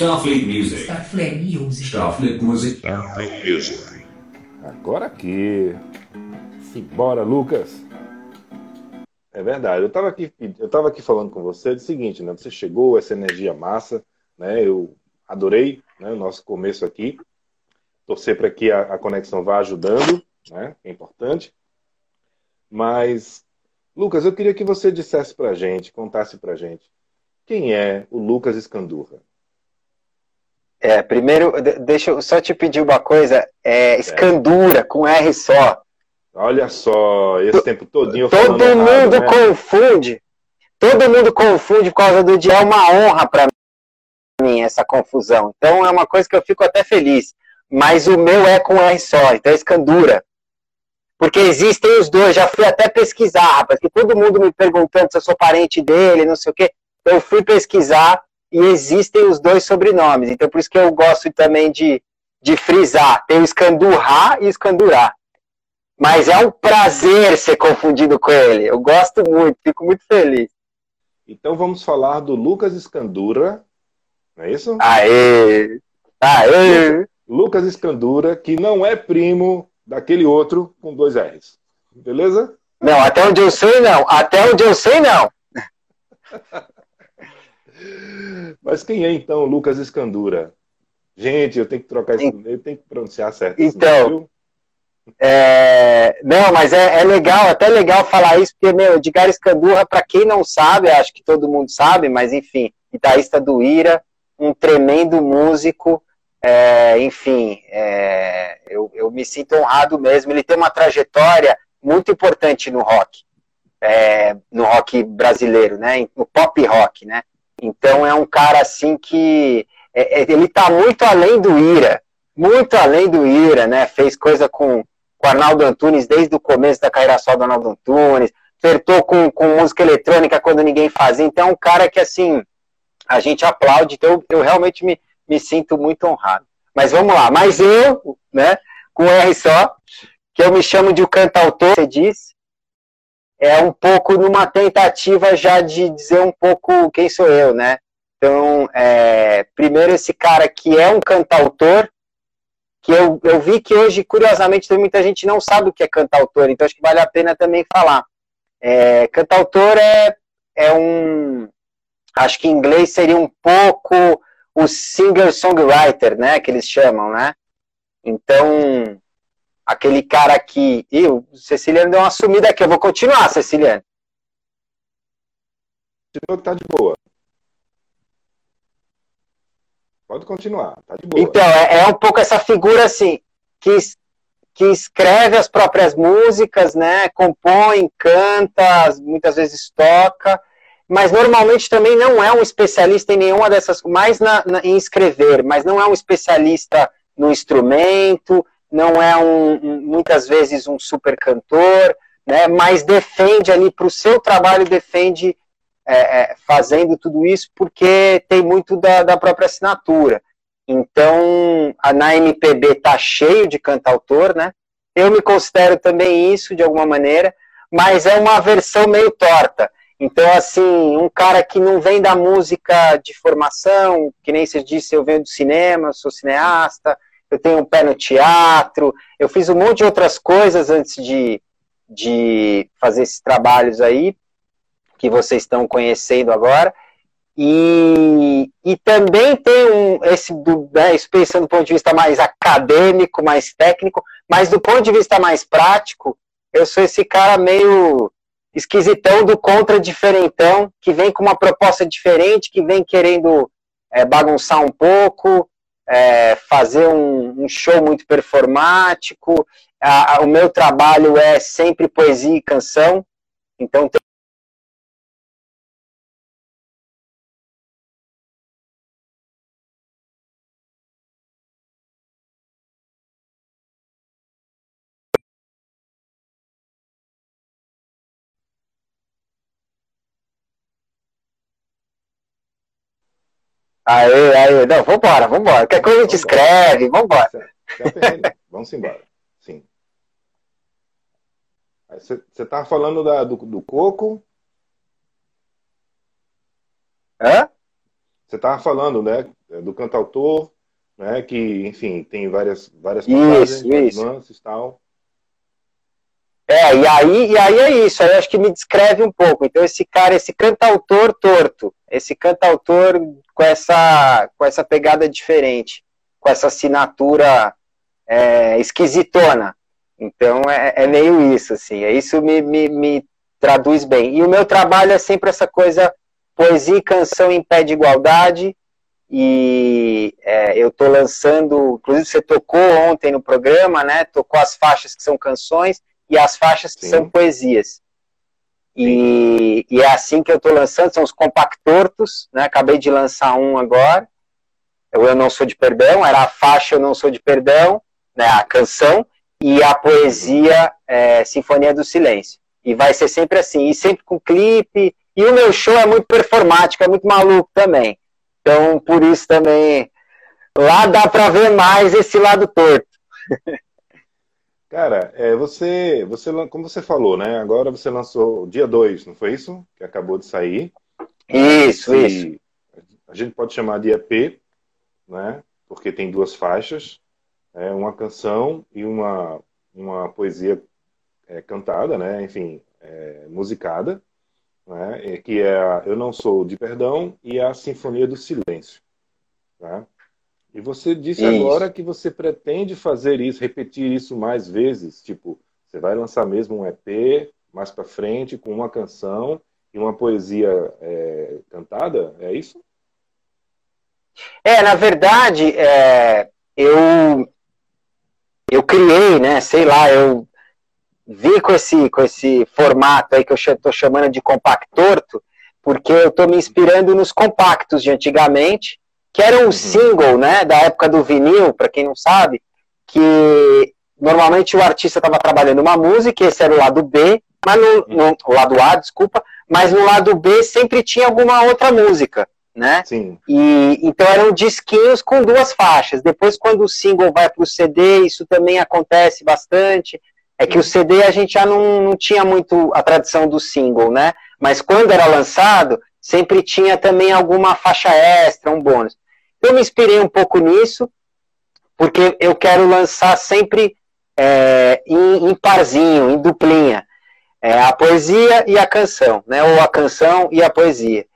Starfleet Music. Starfleet Music. Starfleet Music. Starfleet Music. Agora aqui. Simbora, Lucas. É verdade. Eu tava aqui falando com você do seguinte, né? Você chegou, essa energia massa, né? Eu adorei, né, o nosso começo aqui. Torcer para que a conexão vá ajudando, né? É importante. Mas, Lucas, eu queria que você dissesse pra gente, contasse pra gente, quem é o Lucas Scandurra? É, primeiro, deixa eu só te pedir uma coisa, Scandurra, com R só. Olha só, esse tempo todinho falando todo mundo errado, né? Confunde, todo mundo confunde por causa do dia, é uma honra pra mim essa confusão, então é uma coisa que eu fico até feliz, mas o meu é com R só, então é Scandurra. Porque existem os dois, já fui até pesquisar, rapaz, que todo mundo me perguntando se eu sou parente dele, não sei o quê. Eu fui pesquisar e existem os dois sobrenomes. Então, por isso que eu gosto também de frisar. Tem o Scandurra e o Scandurra. Mas é um prazer ser confundido com ele. Eu gosto muito, fico muito feliz. Então, vamos falar do Lucas Scandurra, não é isso? Aê! Aê! Lucas Scandurra, que não é primo daquele outro com dois R's. Beleza? Não, até onde eu sei, não. Até onde eu sei, não. Mas quem é, então, Lucas Scandurra? Gente, eu tenho que trocar isso. Eu tenho que pronunciar certo. Então, não, mas é legal, até legal falar isso, porque, meu, Edgard Scandurra, para quem não sabe, acho que todo mundo sabe, mas, enfim, guitarrista do Ira, um tremendo músico. Eu me sinto honrado mesmo. Ele tem uma trajetória muito importante no rock brasileiro, né? No pop rock, né? Então é um cara assim que ele tá muito além do Ira, né? Fez coisa com Arnaldo Antunes desde o começo da carreira só do Arnaldo Antunes, flertou com música eletrônica quando ninguém fazia. Então é um cara que assim a gente aplaude. Então eu realmente me sinto muito honrado. Mas vamos lá. Mas eu, né, com R só, que eu me chamo de o cantautor, você disse, é um pouco numa tentativa já de dizer um pouco quem sou eu, né? Então, primeiro esse cara que é um cantautor, que eu vi que hoje, curiosamente, tem muita gente que não sabe o que é cantautor, então acho que vale a pena também falar. Cantautor é um... Acho que em inglês seria um pouco... o singer-songwriter, né, que eles chamam, né? Então, aquele cara que... Ih, o Ceciliano deu uma sumida aqui. Eu vou continuar, Ceciliano. Continua que tá de boa. Pode continuar, tá de boa. Então, é um pouco essa figura, assim, que escreve as próprias músicas, né? Compõe, canta, muitas vezes toca... Mas normalmente também não é um especialista em nenhuma dessas coisas, mais em escrever, mas não é um especialista no instrumento, não é muitas vezes um super cantor, né? Mas defende ali, para o seu trabalho, defende fazendo tudo isso, porque tem muito da própria assinatura. Então, na MPB está cheio de cantautor, né? Eu me considero também isso, de alguma maneira, mas é uma versão meio torta. Então, assim, um cara que não vem da música de formação, que nem você disse, eu venho do cinema, eu sou cineasta, eu tenho um pé no teatro, eu fiz um monte de outras coisas antes de fazer esses trabalhos aí, que vocês estão conhecendo agora, e também tem isso pensando do ponto de vista mais acadêmico, mais técnico, mas do ponto de vista mais prático, eu sou esse cara meio... esquisitão do contra-diferentão, que vem com uma proposta diferente, que vem querendo bagunçar um pouco, fazer um show muito performático. O meu trabalho é sempre poesia e canção, então Aê, não, vambora. Qualquer coisa a gente escreve, vambora. Vamos embora, sim. Você tá falando do coco? Hã? Você estava falando, né, do cantautor, né, que, enfim, tem várias passagens, vários lances e tal. É, e aí é isso, eu acho que me descreve um pouco. Então, esse cara, esse cantautor torto, esse cantautor com essa pegada diferente, com essa assinatura esquisitona. Então, é meio isso, assim, isso me traduz bem. E o meu trabalho é sempre essa coisa, poesia e canção em pé de igualdade, e eu estou lançando, inclusive você tocou ontem no programa, né, tocou as faixas que são canções, e as faixas que são poesias. E é assim que eu estou lançando, são os compactortos, né? Acabei de lançar um agora, Eu Não Sou de Perdão, era a faixa Eu Não Sou de Perdão, né? A canção, e a poesia Sinfonia do Silêncio. E vai ser sempre assim, e sempre com clipe, e o meu show é muito performático, é muito maluco também. Então, por isso também, lá dá para ver mais esse lado torto. Cara, você, como você falou, né? Agora você lançou dia 2, não foi isso? Que acabou de sair. Isso. A gente pode chamar de EP, né? Porque tem duas faixas, uma canção e uma poesia cantada, né? Enfim, musicada, né? Que é a Eu Não Sou de Perdão e a Sinfonia do Silêncio, tá? E você disse agora que você pretende fazer isso, repetir isso mais vezes. Tipo, você vai lançar mesmo um EP mais pra frente, com uma canção e uma poesia cantada? É isso? Na verdade, eu criei, né? Sei lá, eu vi com esse formato aí que eu tô chamando de compactorto, porque eu tô me inspirando nos compactos de antigamente, que era um single, né, da época do vinil, para quem não sabe, que normalmente o artista estava trabalhando uma música, esse era o lado B, mas o lado A, desculpa, mas no lado B sempre tinha alguma outra música, né? Sim. E então eram disquinhos com duas faixas. Depois, quando o single vai para o CD, isso também acontece bastante. É que o CD a gente já não tinha muito a tradição do single, né? Mas quando era lançado, sempre tinha também alguma faixa extra, um bônus. Eu me inspirei um pouco nisso, porque eu quero lançar sempre em parzinho, em duplinha. A poesia e a canção, né? Ou a canção e a poesia.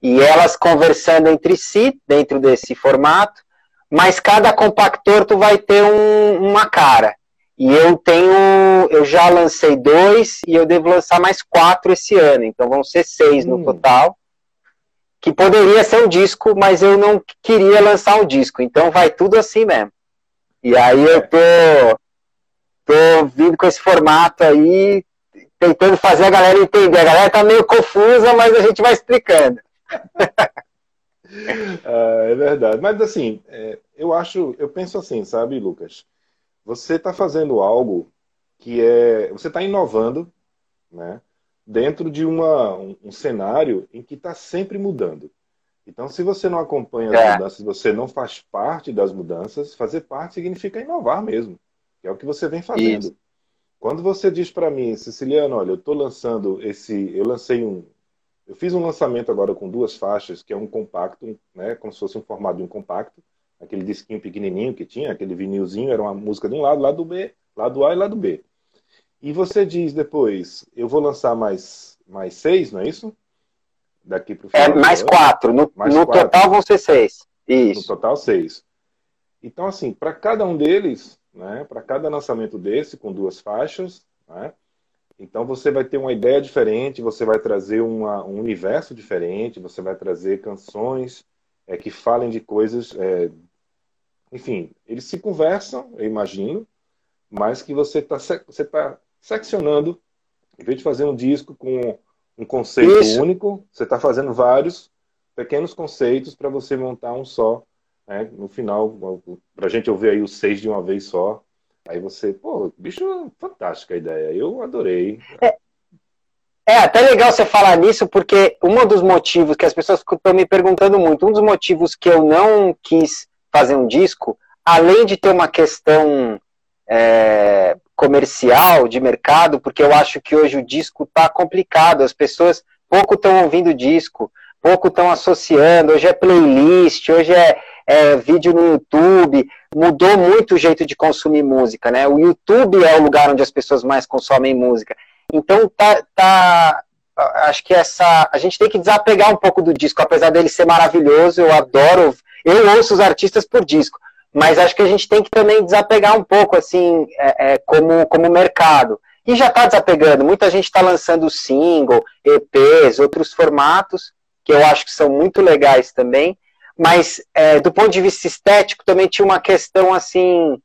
E elas conversando entre si, dentro desse formato, mas cada compactorto vai ter uma cara. E eu já lancei 2 e eu devo lançar mais 4 esse ano. Então vão ser 6 no total. Que poderia ser um disco, mas eu não queria lançar um disco. Então vai tudo assim mesmo. E aí eu tô vindo com esse formato aí, tentando fazer a galera entender. A galera tá meio confusa, mas a gente vai explicando. É verdade. Mas assim, eu penso assim, sabe, Lucas? Você tá fazendo algo que você tá inovando, né? Dentro de um cenário em que está sempre mudando. Então, se você não acompanha as mudanças, você não faz parte das mudanças, fazer parte significa inovar mesmo, que é o que você vem fazendo. Isso. Quando você diz para mim, Siciliano, olha, eu fiz um lançamento agora com 2 faixas, que é um compacto, né, como se fosse um formato de um compacto, aquele disquinho pequenininho que tinha, aquele vinilzinho, era uma música de um lado, lado B, lado A e lado B. E você diz depois, eu vou lançar mais 6, não é isso? Daqui para o final. Mais 4. No 4. Total vão ser 6. Isso. No total 6. Então, assim, para cada um deles, né, para cada lançamento desse, com 2 faixas, né, então você vai ter uma ideia diferente, você vai trazer um universo diferente, você vai trazer canções que falem de coisas. Enfim, eles se conversam, eu imagino, mas que você tá seccionando, em vez de fazer um disco com um conceito único, você está fazendo vários pequenos conceitos para você montar um só, né? No final, para a gente ouvir aí os 6 de uma vez só, aí você, pô, bicho, fantástica a ideia, eu adorei. É até legal você falar nisso, porque um dos motivos que as pessoas estão me perguntando muito, um dos motivos que eu não quis fazer um disco, além de ter uma questão comercial, de mercado, porque eu acho que hoje o disco tá complicado, as pessoas pouco estão ouvindo disco, pouco estão associando, hoje é playlist, hoje é vídeo no YouTube, mudou muito o jeito de consumir música, né? O YouTube é o lugar onde as pessoas mais consomem música. Então, acho que a gente tem que desapegar um pouco do disco, apesar dele ser maravilhoso, eu adoro, eu ouço os artistas por disco, mas acho que a gente tem que também desapegar um pouco, assim, como mercado. E já está desapegando, muita gente está lançando single, EPs, outros formatos, que eu acho que são muito legais também, mas do ponto de vista estético também tinha uma questão assim,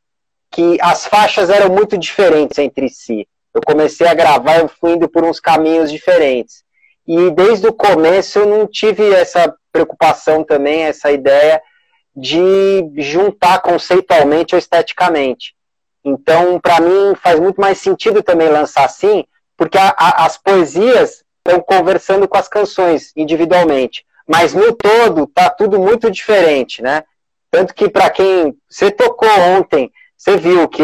que as faixas eram muito diferentes entre si. Eu comecei a gravar, eu fui indo por uns caminhos diferentes. E desde o começo eu não tive essa preocupação também, essa ideia de juntar conceitualmente ou esteticamente. Então, para mim, faz muito mais sentido também lançar assim, porque as poesias estão conversando com as canções individualmente. Mas no todo, tá tudo muito diferente, né? Tanto que para quem... Você tocou ontem... Você viu que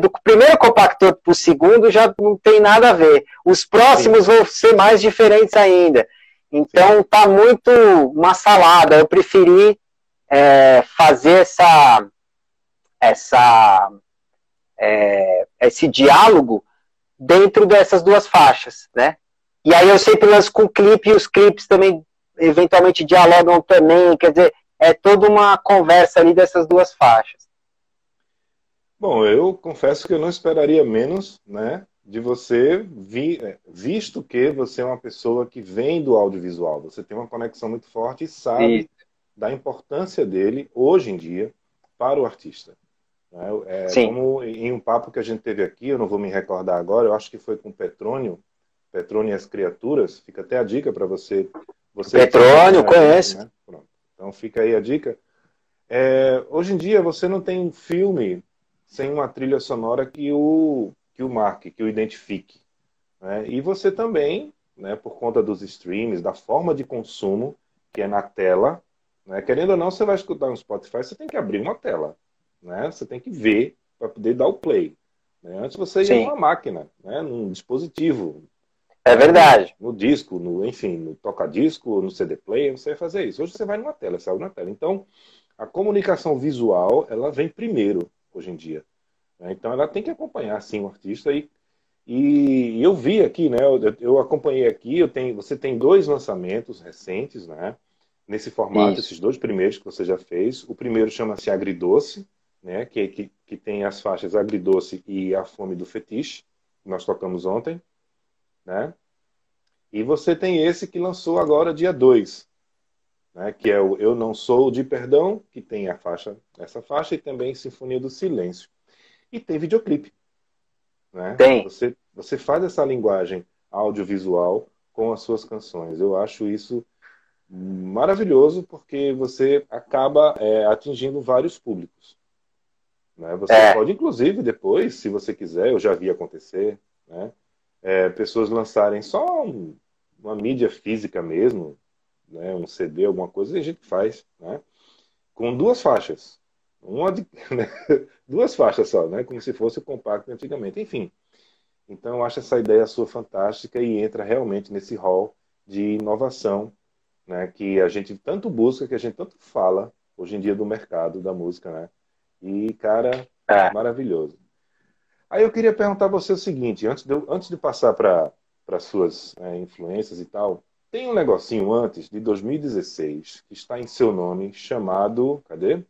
do primeiro compactor para o segundo já não tem nada a ver. Os próximos vão ser mais diferentes ainda. Então tá muito uma salada. Eu preferi fazer esse diálogo dentro dessas duas faixas, né? E aí eu sempre lanço com clipe, e os clipes também eventualmente dialogam também. Quer dizer, é toda uma conversa ali dessas duas faixas. Bom, eu confesso que eu não esperaria menos, né, de você, visto que você é uma pessoa que vem do audiovisual, você tem uma conexão muito forte e sabe Sim. da importância dele, hoje em dia, para o artista. Sim. Como em um papo que a gente teve aqui, eu não vou me recordar agora, eu acho que foi com o Petrônio e as Criaturas, fica até a dica para você... Petrônio, conhece. Né? Pronto. Então fica aí a dica. Hoje em dia você não tem um filme... sem uma trilha sonora que o marque, que o identifique. Né? E você também, né, por conta dos streams, da forma de consumo, que é na tela, né, querendo ou não, você vai escutar no Spotify, você tem que abrir uma tela. Né? Você tem que ver para poder dar o play. Né? Antes você ia numa máquina, né, num dispositivo. É verdade. No disco, enfim, no toca-disco, no CD player, você ia fazer isso. Hoje você vai numa tela, você abre na tela. Então, a comunicação visual, ela vem primeiro. Hoje em dia. Então ela tem que acompanhar sim o artista. E eu vi aqui, né? Eu acompanhei aqui, você tem dois lançamentos recentes, né? Nesse formato, esses dois primeiros que você já fez. O primeiro chama-se Agridoce, né? Que tem as faixas Agridoce e A Fome do Fetiche, que nós tocamos ontem. Né? E você tem esse que lançou agora dia 2. Né, que é o Eu Não Sou de Perdão, que tem essa faixa, e também Sinfonia do Silêncio. E tem videoclipe. Né? Tem. Você faz essa linguagem audiovisual com as suas canções. Eu acho isso maravilhoso, porque você acaba atingindo vários públicos. Né? Você pode, inclusive, depois, se você quiser, eu já vi acontecer, né? Pessoas lançarem só uma mídia física mesmo, né, um CD, alguma coisa, a gente faz, né, com duas faixas, né, duas faixas só, né, como se fosse o compacto antigamente, enfim. Então eu acho essa ideia sua fantástica e entra realmente nesse hall de inovação, né, que a gente tanto busca, que a gente tanto fala hoje em dia do mercado da música, né, e cara, maravilhoso. Aí eu queria perguntar a você o seguinte, antes de passar para as suas influências e tal. Tem um negocinho antes, de 2016, que está em seu nome, chamado... Cadê?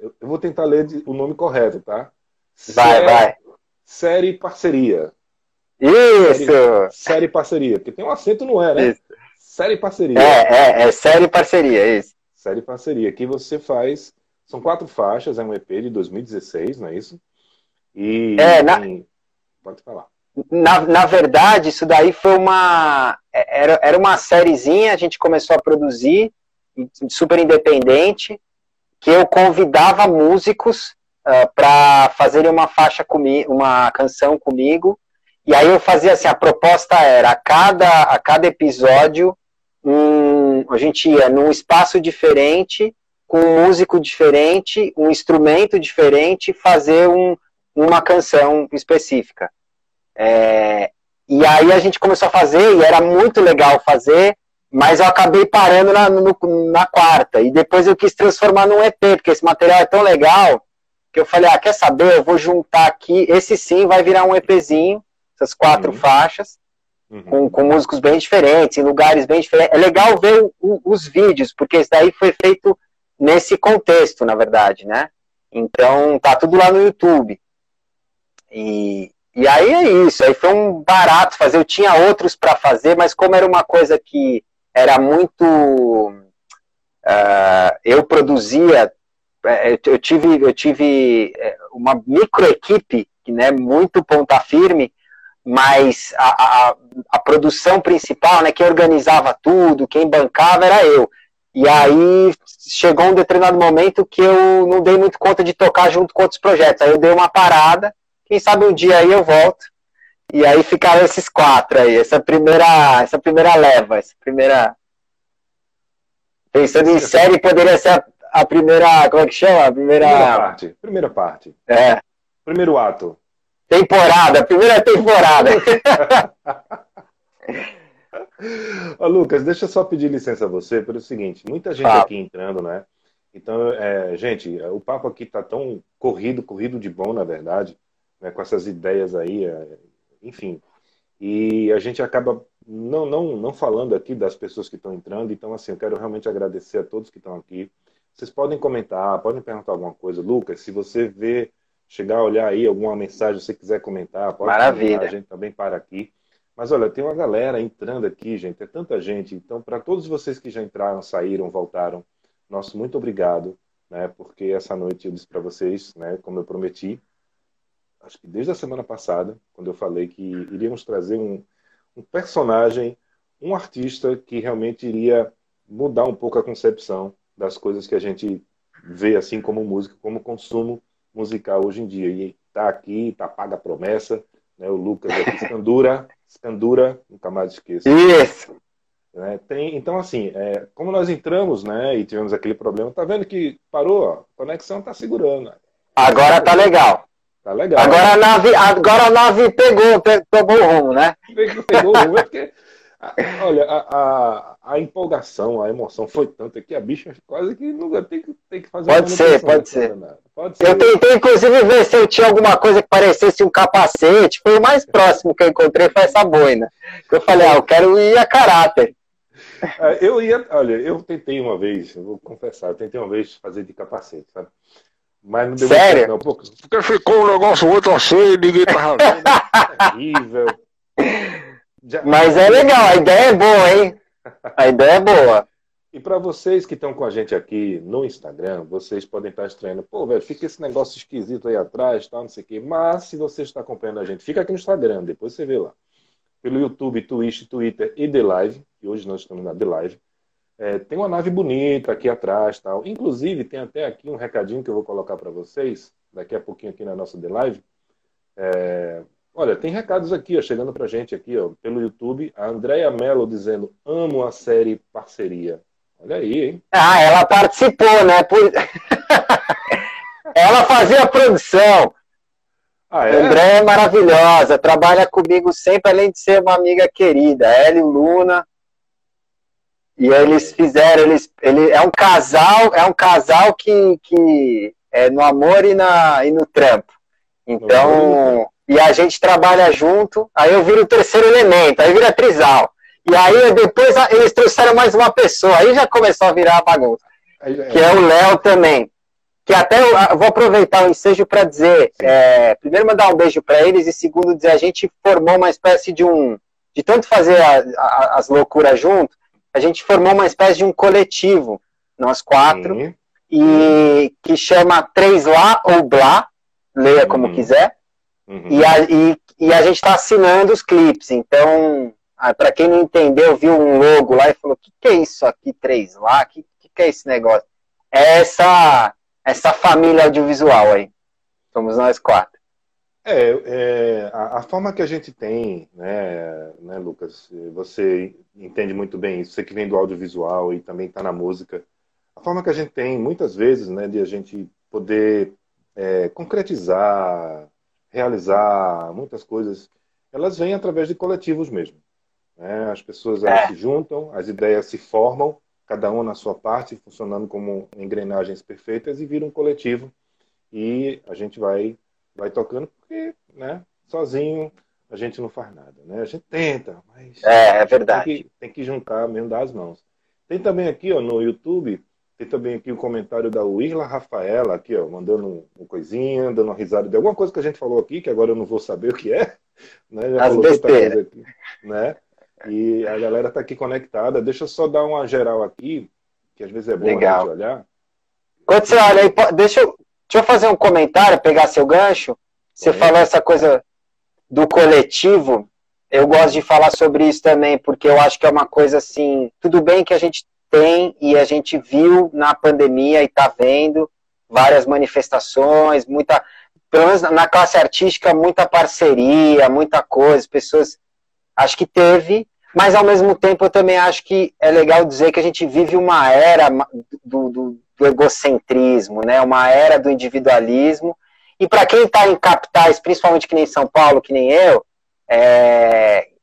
Eu vou tentar ler o nome correto, tá? Vai. Série Parceria. Isso! Série Parceria. Porque tem um acento, não é, né? Isso. Série Parceria. É Série Parceria, isso. Série Parceria, que você faz... São 4 faixas, é um EP de 2016, não é isso? E... Pode falar. Na verdade, isso daí foi era uma sériezinha, a gente começou a produzir, super independente, que eu convidava músicos para fazerem uma faixa comigo, uma canção comigo, e aí eu fazia assim, a proposta era, a cada episódio, a gente ia num espaço diferente, com um músico diferente, um instrumento diferente, fazer uma canção específica. E aí a gente começou a fazer, e era muito legal fazer, Mas eu acabei parando na quarta. E depois eu quis transformar num EP, porque esse material é tão legal que eu falei, ah, quer saber? Eu vou juntar aqui. Esse sim vai virar um EPzinho, essas 4 faixas, com músicos bem diferentes, em lugares bem diferentes. É legal ver os vídeos, porque isso daí foi feito nesse contexto, na verdade, né? Então, tá tudo lá no YouTube. E aí é isso. Aí foi um barato fazer. Eu tinha outros para fazer, mas como era uma coisa que era muito... eu produzia... Eu tive uma microequipe, né, muito ponta firme, mas a produção principal, né, quem organizava tudo, quem bancava era eu. E aí chegou um determinado momento que eu não dei muito conta de tocar junto com outros projetos. Aí eu dei uma parada, quem sabe um dia aí eu volto. E aí ficaram esses 4 aí, essa primeira leva, Pensando em série, poderia ser a primeira, como é que chama? Primeira parte. É. Primeiro ato. Primeira temporada. Ô, Lucas, deixa eu só pedir licença a você pelo seguinte, muita gente aqui entrando, né? Então, gente, o papo aqui tá tão corrido de bom, na verdade, né? Com essas ideias aí, enfim. E a gente acaba não falando aqui das pessoas que estão entrando, então, assim, eu quero realmente agradecer a todos que estão aqui. Vocês podem comentar, podem perguntar alguma coisa. Lucas, se você chegar a olhar aí alguma mensagem, se você quiser comentar, pode. Maravilha. Comentar, a gente também para aqui. Mas olha, tem uma galera entrando aqui, gente, é tanta gente. Então, para todos vocês que já entraram, saíram, voltaram, nosso muito obrigado, né? Porque essa noite eu disse para vocês, né, como eu prometi, acho que desde a semana passada, quando eu falei que iríamos trazer um personagem, um artista que realmente iria mudar um pouco a concepção das coisas que a gente vê assim como música, como consumo musical hoje em dia. E tá aqui, tá paga a promessa, né? O Lucas aqui, Scandurra, nunca mais esqueço. Isso! Né? Então, assim, como nós entramos, né, e tivemos aquele problema, tá vendo que parou, ó, a conexão tá segurando. Agora tá legal. Tá legal. Agora, né? a nave pegou o rumo, né? Pegou o rumo, é porque... Olha, a empolgação, a emoção foi tanta que a bicha quase que não tem que fazer nada. Pode ser. Eu tentei, inclusive, ver se eu tinha alguma coisa que parecesse um capacete. Foi o mais próximo que eu encontrei, foi essa boina. Eu falei, eu quero ir a caráter. Olha, eu tentei uma vez, eu vou confessar, fazer de capacete, sabe? Mas não deu certo, não. Porque ficou um negócio muito assim, ninguém tava vendo. É terrível. Mas é legal, a ideia é boa, hein? A ideia é boa. E para vocês que estão com a gente aqui no Instagram, vocês podem estar estranhando. Pô, velho, fica esse negócio esquisito aí atrás, tal, não sei o quê. Mas se você está acompanhando a gente, fica aqui no Instagram, depois você vê lá. Pelo YouTube, Twitch, Twitter e TheLive, que hoje nós estamos na TheLive. Tem uma nave bonita aqui atrás, tal. Inclusive, tem até aqui um recadinho que eu vou colocar para vocês, daqui a pouquinho aqui na nossa TheLive. Olha, tem recados aqui, ó, chegando pra gente aqui, ó, pelo YouTube. A Andrea Mello dizendo, amo a série Parceria. Olha aí, hein? Ah, ela participou, né? Ela fazia a produção. Ah, é? A Andrea é maravilhosa, trabalha comigo sempre, além de ser uma amiga querida. Ela e o Luna. E eles fizeram... É um casal que é no amor e no trampo. Então... E a gente trabalha junto, aí eu viro o terceiro elemento, aí vira trisal. E aí depois eles trouxeram mais uma pessoa, aí já começou a virar a bagunça. Que é o Léo também. Que até eu vou aproveitar o ensejo para dizer, primeiro mandar um beijo para eles e segundo dizer, a gente formou uma espécie de de tanto fazer as loucuras junto, a gente formou uma espécie de um coletivo, nós 4, e que chama 3 Lá ou Blá, leia como quiser. E a gente está assinando os clipes, então, para quem não entendeu, viu um logo lá e falou, o que é isso aqui, 3 Lá? O que é esse negócio? É essa família audiovisual aí, somos nós 4. A forma que a gente tem, né, Lucas, você entende muito bem isso, você que vem do audiovisual e também está na música, a forma que a gente tem, muitas vezes, né, de a gente poder concretizar, realizar muitas coisas, elas vêm através de coletivos mesmo. Né? As pessoas se juntam, as ideias se formam, cada um na sua parte, funcionando como engrenagens perfeitas e vira um coletivo. E a gente vai tocando porque, né, sozinho a gente não faz nada. Né? A gente tenta, mas é verdade. Tem que juntar mesmo, dar as mãos. Tem também aqui, ó, no YouTube, tem também aqui o comentário da Uirla Rafaela, aqui, ó, mandando uma coisinha, dando uma risada de alguma coisa que a gente falou aqui, que agora eu não vou saber o que é. Né? Já falou tanta coisa aqui, né? E a galera está aqui conectada. Deixa eu só dar uma geral aqui, que às vezes é bom a gente olhar. Quando você olha aí, deixa eu fazer um comentário, pegar seu gancho. Você falou essa coisa do coletivo. Eu gosto de falar sobre isso também, porque eu acho que é uma coisa assim... Tudo bem que a gente tem e a gente viu na pandemia e está vendo várias manifestações, muita, pelo menos na classe artística, muita parceria, muita coisa, pessoas... Acho que teve, mas ao mesmo tempo eu também acho que é legal dizer que a gente vive uma era do egocentrismo, né? Uma era do individualismo. E para quem está em capitais, principalmente que nem São Paulo, que nem eu,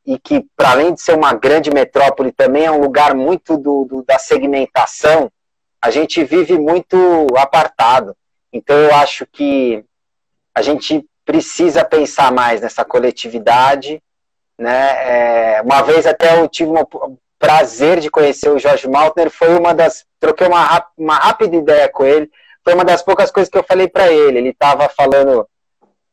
e que para além de ser uma grande metrópole também é um lugar muito da segmentação, a gente vive muito apartado. Então eu acho que a gente precisa pensar mais nessa coletividade, né? Uma vez até eu tive o prazer de conhecer o Jorge Mautner, troquei uma rápida ideia com ele, foi uma das poucas coisas que eu falei para ele. Ele estava falando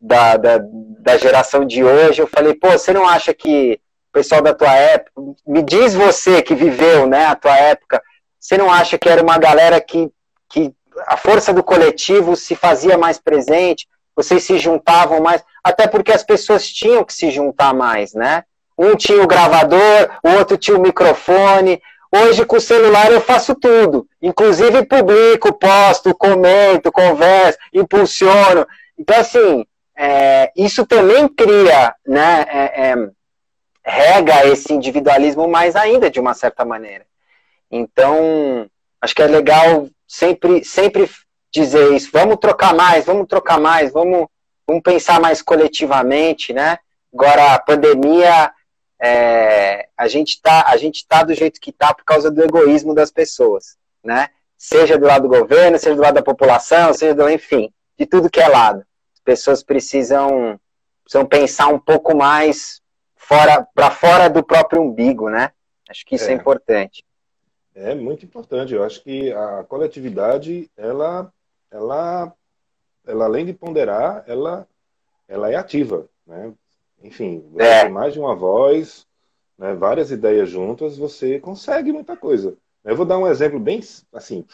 da geração de hoje, eu falei, pô, você não acha que o pessoal da tua época, me diz você que viveu, né, a tua época, você não acha que era uma galera que a força do coletivo se fazia mais presente? Vocês se juntavam mais, até porque as pessoas tinham que se juntar mais, né? Um tinha o gravador, o outro tinha o microfone. Hoje, com o celular, eu faço tudo. Inclusive, publico, posto, comento, converso, impulsiono. Então, assim, isso também cria, né? Rega esse individualismo mais ainda, de uma certa maneira. Então, acho que é legal sempre dizer isso, vamos trocar mais, vamos pensar mais coletivamente, né? Agora, a pandemia, a gente tá do jeito que tá por causa do egoísmo das pessoas, né? Seja do lado do governo, seja do lado da população, enfim, de tudo que é lado. As pessoas precisam pensar um pouco mais para fora do próprio umbigo, né? Acho que isso é importante. É muito importante. Eu acho que a coletividade, ela além de ponderar, ela é ativa, né? Enfim, você tem mais de uma voz, né, várias ideias juntas, você consegue muita coisa. Eu vou dar um exemplo bem, assim,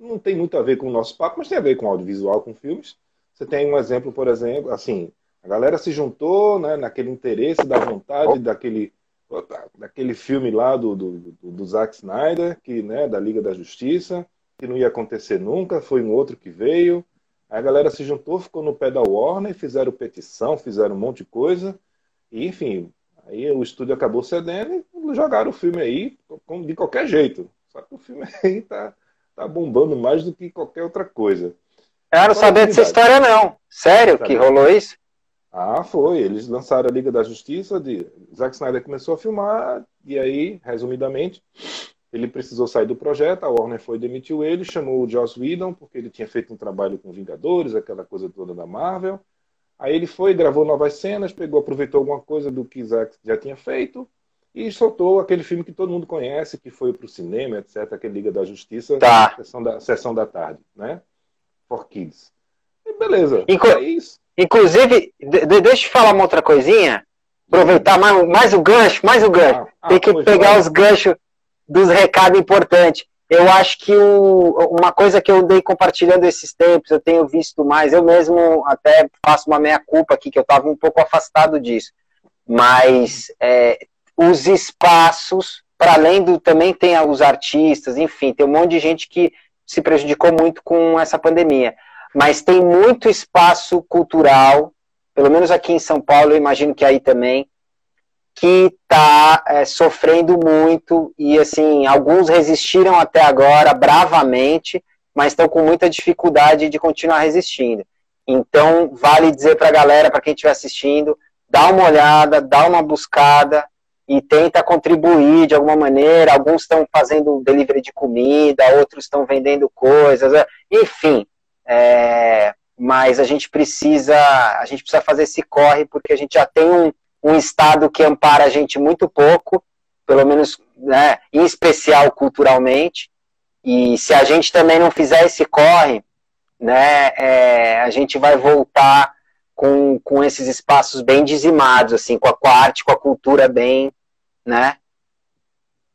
não tem muito a ver com o nosso papo, mas tem a ver com audiovisual, com filmes. Você tem um exemplo, por exemplo, assim, a galera se juntou, né, naquele interesse da vontade, daquele filme lá do Zack Snyder, que, né, da Liga da Justiça, que não ia acontecer nunca, foi um outro que veio. Aí a galera se juntou, ficou no pé da Warner, fizeram petição, fizeram um monte de coisa, e enfim, aí o estúdio acabou cedendo e jogaram o filme aí de qualquer jeito. Só que o filme aí tá bombando mais do que qualquer outra coisa. Eu não sabia dessa história, não. Sério que rolou isso? Ah, foi. Eles lançaram a Liga da Justiça, Zack Snyder começou a filmar, e aí, resumidamente, ele precisou sair do projeto, a Warner foi e demitiu ele, chamou o Joss Whedon, porque ele tinha feito um trabalho com Vingadores, aquela coisa toda da Marvel. Aí ele foi, gravou novas cenas, aproveitou alguma coisa do que Zack já tinha feito, e soltou aquele filme que todo mundo conhece, que foi pro cinema, etc., aquele Liga da Justiça, Sessão da Tarde, né? For Kids. E beleza, é isso. Inclusive, deixa eu falar uma outra coisinha, aproveitar mais o gancho, tem que pegar os ganchos dos recados importantes. Eu acho que uma coisa que eu andei compartilhando esses tempos, eu tenho visto mais, eu mesmo até faço uma meia-culpa aqui, que eu estava um pouco afastado disso, mas os espaços, para além do, também tem os artistas, enfim, tem um monte de gente que se prejudicou muito com essa pandemia. Mas tem muito espaço cultural, pelo menos aqui em São Paulo, eu imagino que aí também, que está sofrendo muito, e assim, alguns resistiram até agora bravamente, mas estão com muita dificuldade de continuar resistindo. Então, vale dizer para a galera, para quem estiver assistindo, dá uma olhada, dá uma buscada, e tenta contribuir de alguma maneira. Alguns estão fazendo delivery de comida, outros estão vendendo coisas, enfim. Mas a gente precisa fazer esse corre, porque a gente já tem um Estado que ampara a gente muito pouco, pelo menos, né, em especial culturalmente. E se a gente também não fizer esse corre, né, a gente vai voltar com esses espaços bem dizimados, assim, com a arte, com a cultura bem, né?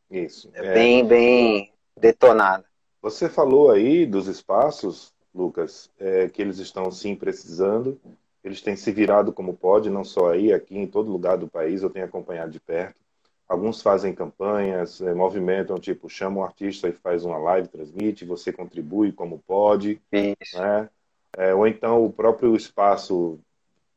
Isso. Bem detonada. Você falou aí dos espaços, Lucas, que eles estão sim precisando, eles têm se virado como pode, não só aí, aqui em todo lugar do país, eu tenho acompanhado de perto. Alguns fazem campanhas, movimentam, tipo, chama um artista e faz uma live, transmite, você contribui como pode. Isso. Né? Ou então o próprio espaço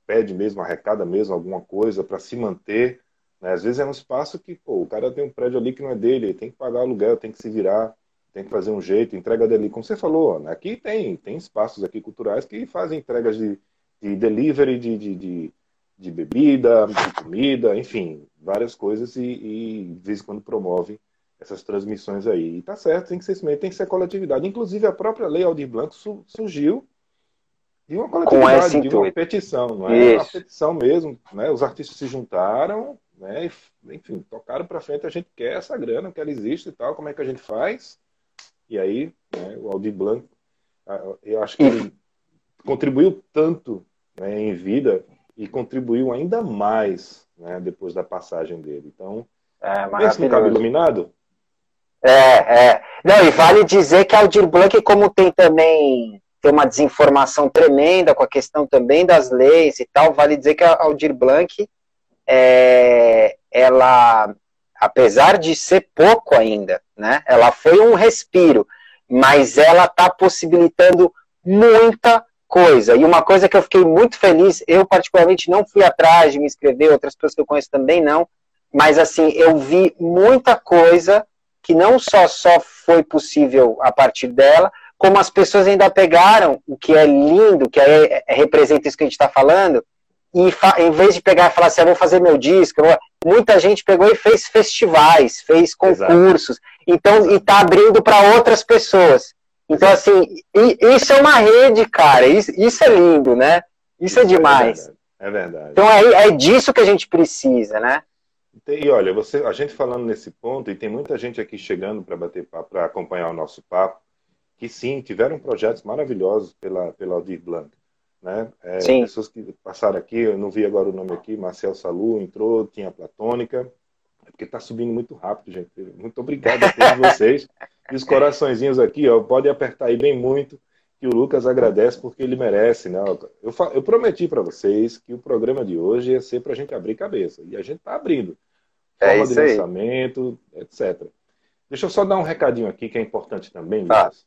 pede mesmo, arrecada mesmo alguma coisa para se manter. Né? Às vezes é um espaço que, pô, o cara tem um prédio ali que não é dele, ele tem que pagar aluguel, tem que se virar, tem que fazer um jeito, entrega dele. Como você falou, né? Aqui tem espaços aqui culturais que fazem entregas de delivery, de bebida, de comida, enfim, várias coisas, e de vez em quando promove essas transmissões aí. E tá certo, tem que ser coletividade. Inclusive, a própria Lei Aldir Blanc surgiu de uma coletividade, de uma petição, não é? Uma petição mesmo, né? Os artistas se juntaram, né? E, enfim, tocaram pra frente, a gente quer essa grana, que ela existe e tal, como é que a gente faz? E aí, né, o Aldir Blanc, eu acho que ele contribuiu tanto, né, em vida, e contribuiu ainda mais, né, depois da passagem dele. Então, pensa no cabo iluminado? Não, e vale dizer que Aldir Blanc, como tem uma desinformação tremenda com a questão também das leis e tal, vale dizer que a Aldir Blanc, ela, apesar de ser pouco ainda, né, ela foi um respiro, mas ela está possibilitando muita coisa. E uma coisa que eu fiquei muito feliz, eu particularmente não fui atrás de me inscrever, outras pessoas que eu conheço também não, mas assim, eu vi muita coisa que não só foi possível a partir dela, como as pessoas ainda pegaram o que é lindo, que representa isso que a gente está falando, e em vez de pegar e falar assim, eu vou fazer meu disco, muita gente pegou e fez festivais, fez concursos. Exato. Então, e está abrindo para outras pessoas. Então, assim, isso é uma rede, cara. Isso é lindo, né? Isso é demais. É verdade. Então, é disso que a gente precisa, né? E olha, a gente falando nesse ponto, e tem muita gente aqui chegando para bater papo, para acompanhar o nosso papo, que sim, tiveram projetos maravilhosos pela Aldir Blanc, né? Sim. Pessoas que passaram aqui, eu não vi agora o nome aqui, Marcel Salu entrou, tinha a Platônica, porque tá subindo muito rápido, gente. Muito obrigado a todos vocês. E os coraçõezinhos aqui, ó, pode apertar aí bem muito, que o Lucas agradece porque ele merece, né? Eu prometi para vocês que o programa de hoje ia ser para a gente abrir cabeça, e a gente tá abrindo. Forma de lançamento, etc. Deixa eu só dar um recadinho aqui que é importante também, tá, Lucas.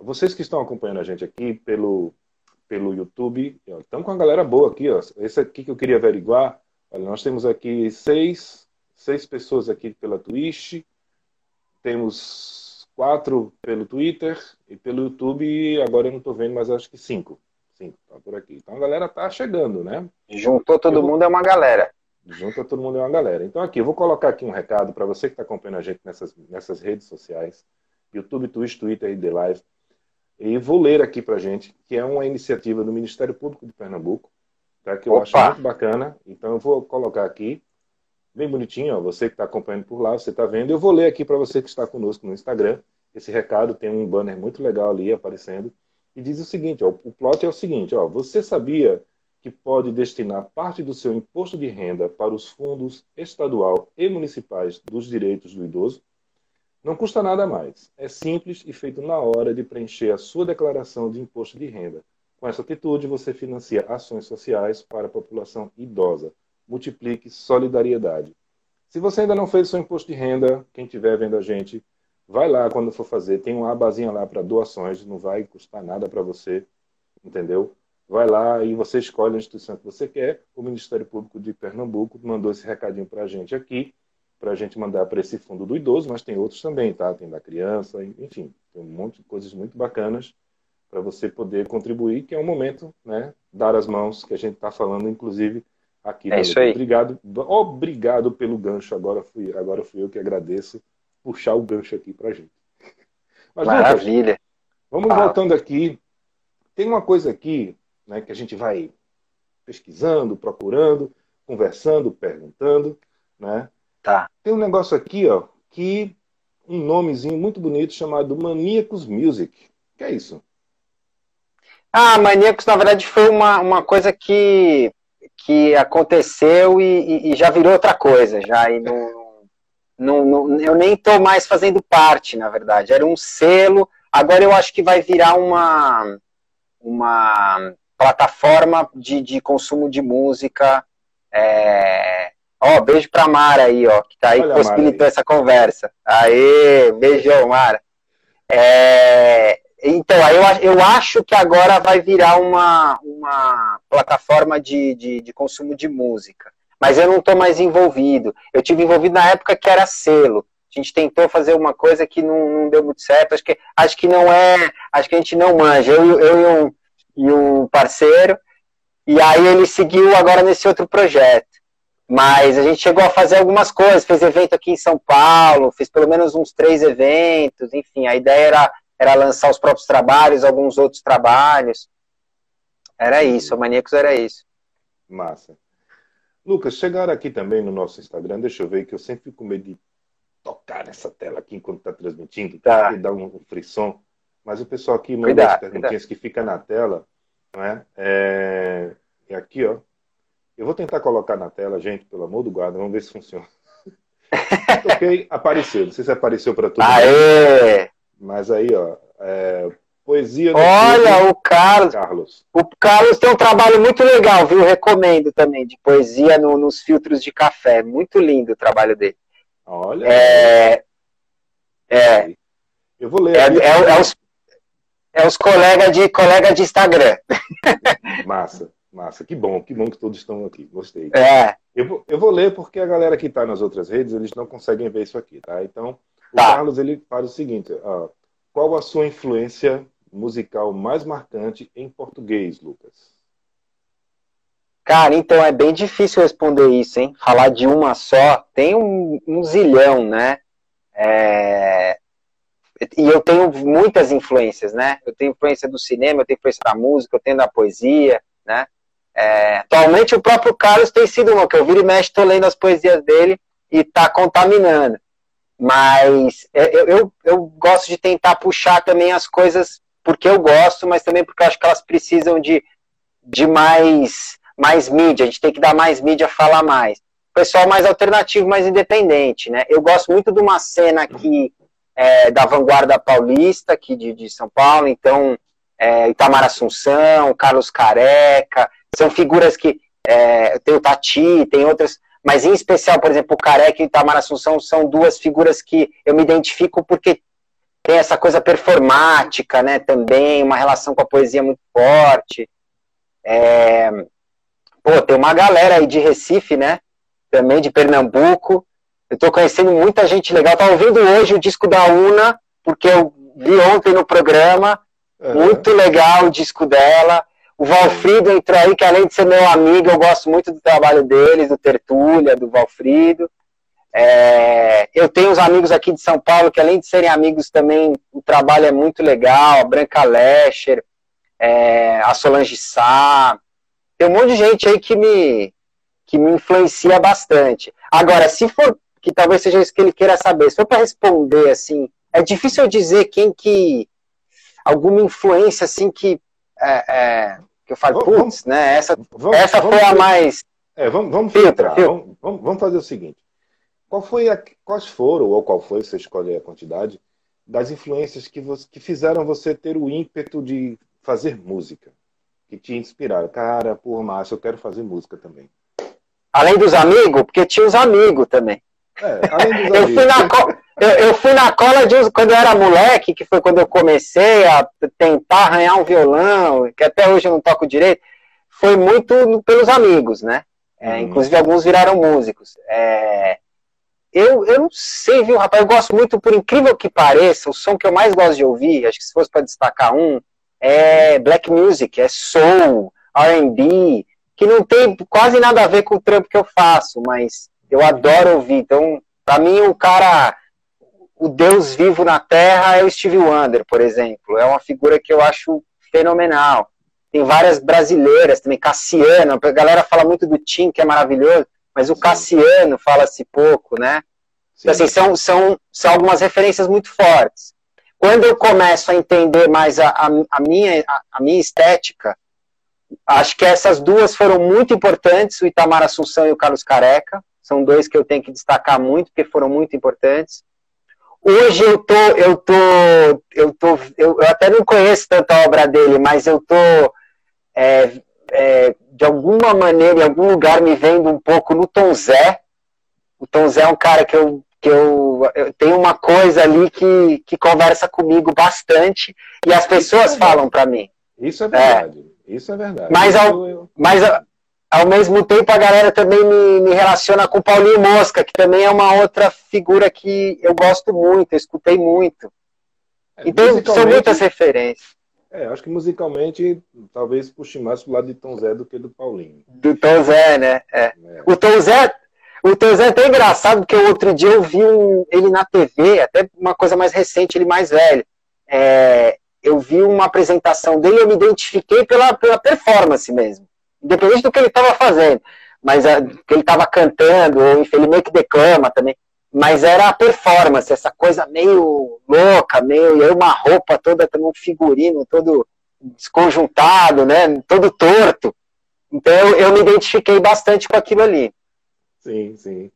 Vocês que estão acompanhando a gente aqui pelo YouTube, estamos com uma galera boa aqui, ó. Esse aqui que eu queria averiguar, olha, nós temos aqui seis pessoas aqui pela Twitch, temos 4 pelo Twitter e pelo YouTube, agora eu não estou vendo, mas acho que 5 tá por aqui. Então a galera tá chegando, né? Juntou todo mundo, é uma galera. Junta todo mundo, é uma galera. Então aqui, eu vou colocar aqui um recado para você que está acompanhando a gente nessas redes sociais, YouTube, Twitch, Twitter e TheLive. E vou ler aqui pra gente, que é uma iniciativa do Ministério Público de Pernambuco, tá? Que eu acho muito bacana. Então eu vou colocar aqui bem bonitinho, ó, você que está acompanhando por lá, você está vendo. Eu vou ler aqui para você que está conosco no Instagram. Esse recado tem um banner muito legal ali aparecendo. E diz o seguinte, ó, o plot é o seguinte, ó, você sabia que pode destinar parte do seu imposto de renda para os fundos estadual e municipais dos direitos do idoso? Não custa nada mais. É simples e feito na hora de preencher a sua declaração de imposto de renda. Com essa atitude, você financia ações sociais para a população idosa. Multiplique solidariedade. Se você ainda não fez seu imposto de renda, quem estiver vendo a gente, vai lá quando for fazer. Tem uma abazinha lá para doações, não vai custar nada para você, entendeu? Vai lá e você escolhe a instituição que você quer. O Ministério Público de Pernambuco mandou esse recadinho para a gente aqui, para a gente mandar para esse fundo do idoso, mas tem outros também, tá? Tem da criança, enfim, tem um monte de coisas muito bacanas para você poder contribuir, que é um momento, né, dar as mãos, que a gente está falando, inclusive, aqui. É isso aí. Obrigado pelo gancho. Agora fui eu que agradeço puxar o gancho aqui pra gente. Mas, maravilha. Lucas, vamos voltando aqui. Tem uma coisa aqui, né, que a gente vai pesquisando, procurando, conversando, perguntando, né? Tá. Tem um negócio aqui, ó, que um nomezinho muito bonito chamado Maníacos Music. Que é isso? Ah, Maníacos, na verdade, foi uma coisa que aconteceu e já virou outra coisa, já. E não, eu nem estou mais fazendo parte, na verdade. Era um selo. Agora eu acho que vai virar uma plataforma de consumo de música. Ó, beijo pra Mara aí, ó, que tá aí. Olha, possibilitou essa conversa. Aê, beijão, Mara. Então, eu acho que agora vai virar uma plataforma de consumo de música. Mas eu não estou mais envolvido. Eu tive envolvido na época que era selo. A gente tentou fazer uma coisa que não deu muito certo. Acho que não é. Acho que a gente não manja. Eu e um parceiro. E aí ele seguiu agora nesse outro projeto. Mas a gente chegou a fazer algumas coisas. Fez evento aqui em São Paulo. Fez pelo menos uns 3 eventos. Enfim, a ideia era lançar os próprios trabalhos, alguns outros trabalhos. Era isso, o Maníacos era isso. Massa. Lucas, chegaram aqui também no nosso Instagram, deixa eu ver, que eu sempre fico com medo de tocar nessa tela aqui enquanto está transmitindo, tá, e dar um frisson. Mas o pessoal aqui mandou as perguntinhas que fica na tela, não é? E aqui, ó. Eu vou tentar colocar na tela, gente, pelo amor do guarda, vamos ver se funciona. Ok, apareceu. Não sei se apareceu para todo mundo. Aê! Mas aí, ó, poesia... Olha, o Carlos. O Carlos tem um trabalho muito legal, viu? Recomendo também, de poesia nos filtros de café. Muito lindo o trabalho dele. Olha. Eu vou ler. Os colegas de Instagram. Massa. Que bom que todos estão aqui. Gostei. Eu vou ler porque a galera que está nas outras redes, eles não conseguem ver isso aqui, tá? Então... O Carlos, ele faz o seguinte, qual a sua influência musical mais marcante em português, Lucas? Cara, então é bem difícil responder isso, hein? Falar de uma só, tem um zilhão, né? E eu tenho muitas influências, né? Eu tenho influência do cinema, eu tenho influência da música, eu tenho da poesia, né? Atualmente o próprio Carlos tem sido uma que eu viro e mexo, tô lendo as poesias dele e tá contaminando. Mas eu gosto de tentar puxar também as coisas porque eu gosto, mas também porque eu acho que elas precisam de mais mídia. A gente tem que dar mais mídia, falar mais. O pessoal mais alternativo, mais independente, né? Eu gosto muito de uma cena aqui da vanguarda paulista, aqui de São Paulo. Então, Itamar Assumpção, Carlos Careca, são figuras que... tem o Tati, tem outras... Mas, em especial, por exemplo, o Careca e o Itamar Assumpção são duas figuras que eu me identifico porque tem essa coisa performática, né, também, uma relação com a poesia muito forte. Pô, tem uma galera aí de Recife, né, também de Pernambuco. Eu tô conhecendo muita gente legal. Eu tava ouvindo hoje o disco da Una, porque eu vi ontem no programa. Uhum. Muito legal o disco dela. O Valfrido entrou aí, que além de ser meu amigo, eu gosto muito do trabalho deles, do Tertúlia, do Valfrido. Eu tenho uns amigos aqui de São Paulo, que além de serem amigos também, o trabalho é muito legal. A Branca Lescher, a Solange Sá. Tem um monte de gente aí que me influencia bastante. Agora, se for, que talvez seja isso que ele queira saber, se for para responder, assim, é difícil eu dizer alguma influência, assim, que eu falo, putz, né? Essa foi a mais... Vamos filtrar. Vamos fazer o seguinte. Qual foi, você escolhe a quantidade, das influências que fizeram você ter o ímpeto de fazer música? Que te inspiraram? Cara, porra, massa, eu quero fazer música também. Além dos amigos? Porque tinha os amigos também. Além dos amigos. Eu fui na cola de uns, quando eu era moleque, que foi quando eu comecei a tentar arranhar um violão, que até hoje eu não toco direito, foi muito pelos amigos, né? Inclusive alguns viraram músicos. Eu não sei, viu, rapaz? Eu gosto muito, por incrível que pareça, o som que eu mais gosto de ouvir, acho que se fosse para destacar um, é black music, é soul, R&B, que não tem quase nada a ver com o trampo que eu faço, mas eu adoro ouvir. Então, pra mim, o cara, o Deus vivo na Terra é o Stevie Wonder, por exemplo. É uma figura que eu acho fenomenal. Tem várias brasileiras também, Cassiano, a galera fala muito do Tim, que é maravilhoso, mas o Cassiano fala-se pouco, né? Então, assim, são algumas referências muito fortes. Quando eu começo a entender mais a minha estética, acho que essas duas foram muito importantes, o Itamar Assumpção e o Carlos Careca, são dois que eu tenho que destacar muito, porque foram muito importantes. Hoje eu até não conheço tanto a obra dele, mas eu tô de alguma maneira, em algum lugar, me vendo um pouco no Tom Zé. O Tom Zé é um cara que eu tenho uma coisa ali que conversa comigo bastante e as pessoas falam para mim. Isso é verdade, isso é verdade. Mas ao mesmo tempo, a galera também me relaciona com o Paulinho Mosca, que também é uma outra figura que eu gosto muito, eu escutei muito. Então, são muitas referências. Acho que musicalmente, talvez puxe mais pro lado de Tom Zé do que do Paulinho. Do Tom Zé, né? O Tom Zé é até engraçado, porque outro dia eu vi ele na TV, até uma coisa mais recente, ele mais velho. Eu vi uma apresentação dele, eu me identifiquei pela performance mesmo. Independente do que ele estava fazendo, mas que ele estava cantando, ou ele meio que declama também, mas era a performance, essa coisa meio louca, meio uma roupa toda, um figurino todo desconjuntado, né? Todo torto. Então eu me identifiquei bastante com aquilo ali. Sim, sim.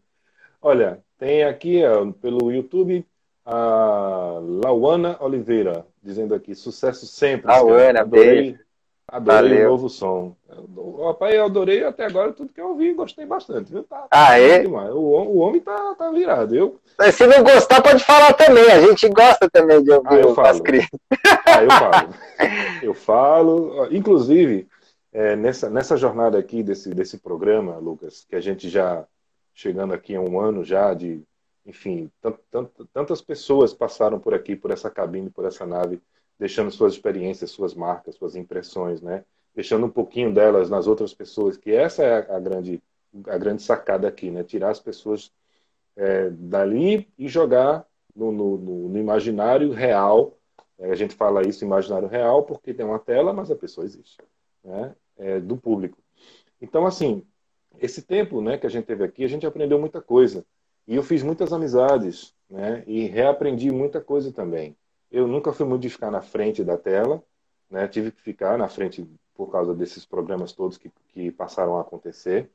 Olha, tem aqui pelo YouTube a Lauana Oliveira dizendo aqui, sucesso sempre. Lauana, beijo. Adorei o novo som. Rapaz, eu adorei até agora tudo que eu ouvi, gostei bastante. Viu? O homem tá virado. Se não gostar, pode falar também. A gente gosta também de ouvir as críticas. Eu falo. Inclusive, nessa jornada aqui desse programa, Lucas, que a gente já chegando aqui há um ano já, enfim, tantas pessoas passaram por aqui, por essa cabine, por essa nave, deixando suas experiências, suas marcas, suas impressões, né? Deixando um pouquinho delas nas outras pessoas, que essa é a grande sacada aqui, né? Tirar as pessoas dali e jogar no imaginário real. A gente fala isso, imaginário real, porque tem uma tela, mas a pessoa existe, né? Do público. Então, assim, esse tempo, né, que a gente teve aqui, a gente aprendeu muita coisa. E eu fiz muitas amizades, né? E reaprendi muita coisa também. Eu nunca fui muito de ficar na frente da tela, né? Tive que ficar na frente por causa desses programas todos que passaram a acontecer.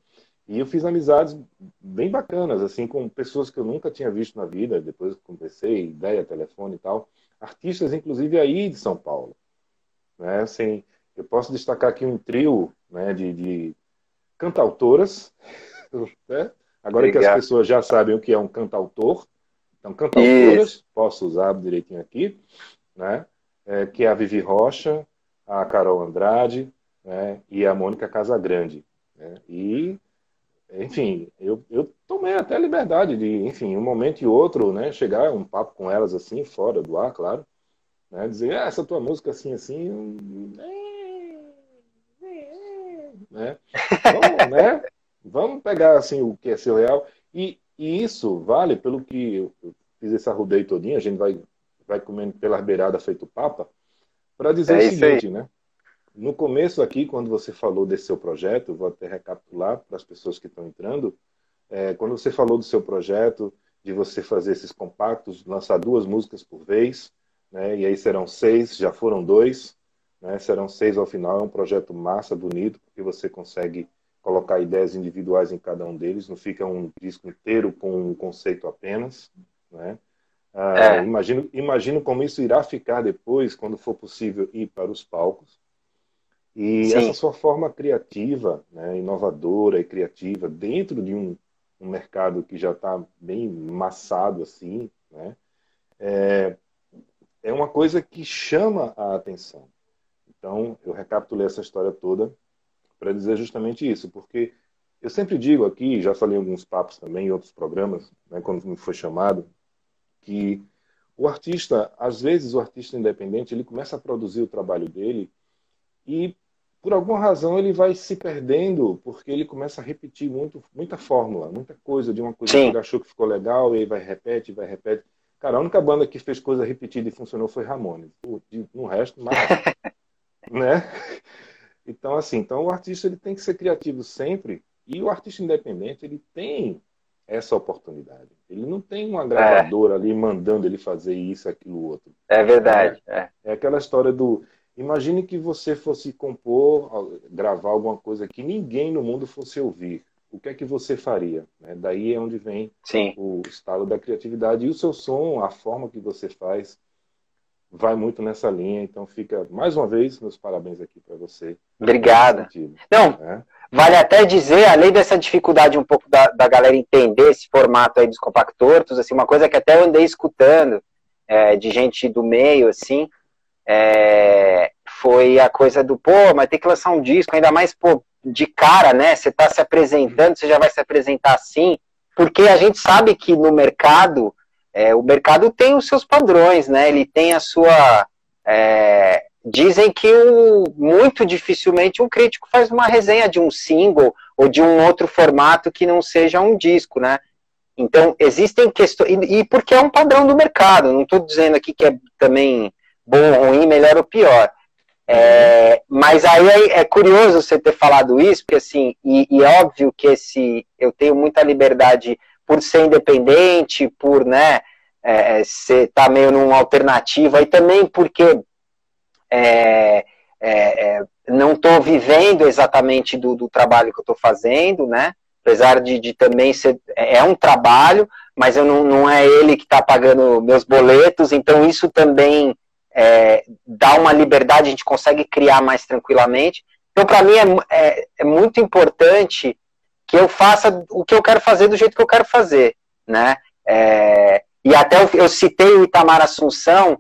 E eu fiz amizades bem bacanas, assim, com pessoas que eu nunca tinha visto na vida, depois que conversei, ideia, telefone e tal. Artistas, inclusive, aí de São Paulo. Né? Assim, eu posso destacar aqui um trio, né, de cantautoras, né? Agora Obrigado. Que as pessoas já sabem o que é um cantautor. Então, cantautoras, posso usar direitinho aqui, né? Que é a Vivi Rocha, a Carol Andrade, né? E a Mônica Casagrande. Né? E, enfim, eu tomei até liberdade de, enfim, um momento e outro, né? Chegar um papo com elas assim, fora do ar, claro, né? Dizer, essa tua música assim, assim, né? Vamos, né? Vamos pegar, assim, o que é seu real e isso vale pelo que eu fiz essa rodeio todinha, a gente vai comendo pelas beiradas feito papa, para dizer o seguinte, né? No começo aqui, quando você falou desse seu projeto, vou até recapitular para as pessoas que estão entrando, quando você falou do seu projeto, de você fazer esses compactos, lançar 2 músicas por vez, né? E aí serão 6, já foram 2, né? Serão 6 ao final, é um projeto massa, bonito, porque você consegue colocar ideias individuais em cada um deles, não fica um disco inteiro com um conceito apenas, né? Imagino como isso irá ficar depois, quando for possível ir para os palcos. E Sim. essa sua forma criativa, né, inovadora e criativa, dentro de um mercado que já está bem massado assim, né, é uma coisa que chama a atenção. Então, eu recapitulei essa história toda para dizer justamente isso, porque eu sempre digo aqui, já falei em alguns papos também, em outros programas, né, quando me foi chamado, que o artista, às vezes o artista independente, ele começa a produzir o trabalho dele e por alguma razão ele vai se perdendo, porque ele começa a repetir muita fórmula, muita coisa de uma coisa que ele achou que ficou legal, e aí vai, repete. Cara, a única banda que fez coisa repetida e funcionou foi Ramones. No resto, mas... né? Então, assim, então o artista ele tem que ser criativo sempre, e o artista independente ele tem essa oportunidade. Ele não tem uma gravadora ali mandando ele fazer isso, aquilo, outro. É verdade. É aquela história do... Imagine que você fosse compor, gravar alguma coisa que ninguém no mundo fosse ouvir. O que é que você faria? Daí é onde vem o estalo da criatividade. E o seu som, a forma que você faz, vai muito nessa linha. Então fica, mais uma vez, meus parabéns aqui para você. Obrigada. Não, vale até dizer, além dessa dificuldade um pouco da galera entender esse formato aí dos compactortos, assim, uma coisa que até eu andei escutando de gente do meio, assim... foi a coisa do, pô, mas tem que lançar um disco, ainda mais, pô, de cara, né? Você tá se apresentando, você já vai se apresentar assim, porque a gente sabe que no mercado, o mercado tem os seus padrões, né? Ele tem a sua... dizem que muito dificilmente um crítico faz uma resenha de um single ou de um outro formato que não seja um disco, né? Então, existem questões... E porque é um padrão do mercado, não tô dizendo aqui que é também... bom, ruim, melhor ou pior. Mas aí é curioso você ter falado isso, porque assim, e é óbvio que eu tenho muita liberdade por ser independente, por, né, ser, tá meio numa alternativa, e também porque não tô vivendo exatamente do trabalho que eu tô fazendo, né, apesar de também ser, é um trabalho, mas eu não é ele que tá pagando meus boletos, então isso também... dá uma liberdade, a gente consegue criar mais tranquilamente. Então, para mim, é muito importante que eu faça o que eu quero fazer do jeito que eu quero fazer, né? E até eu citei o Itamar Assumpção,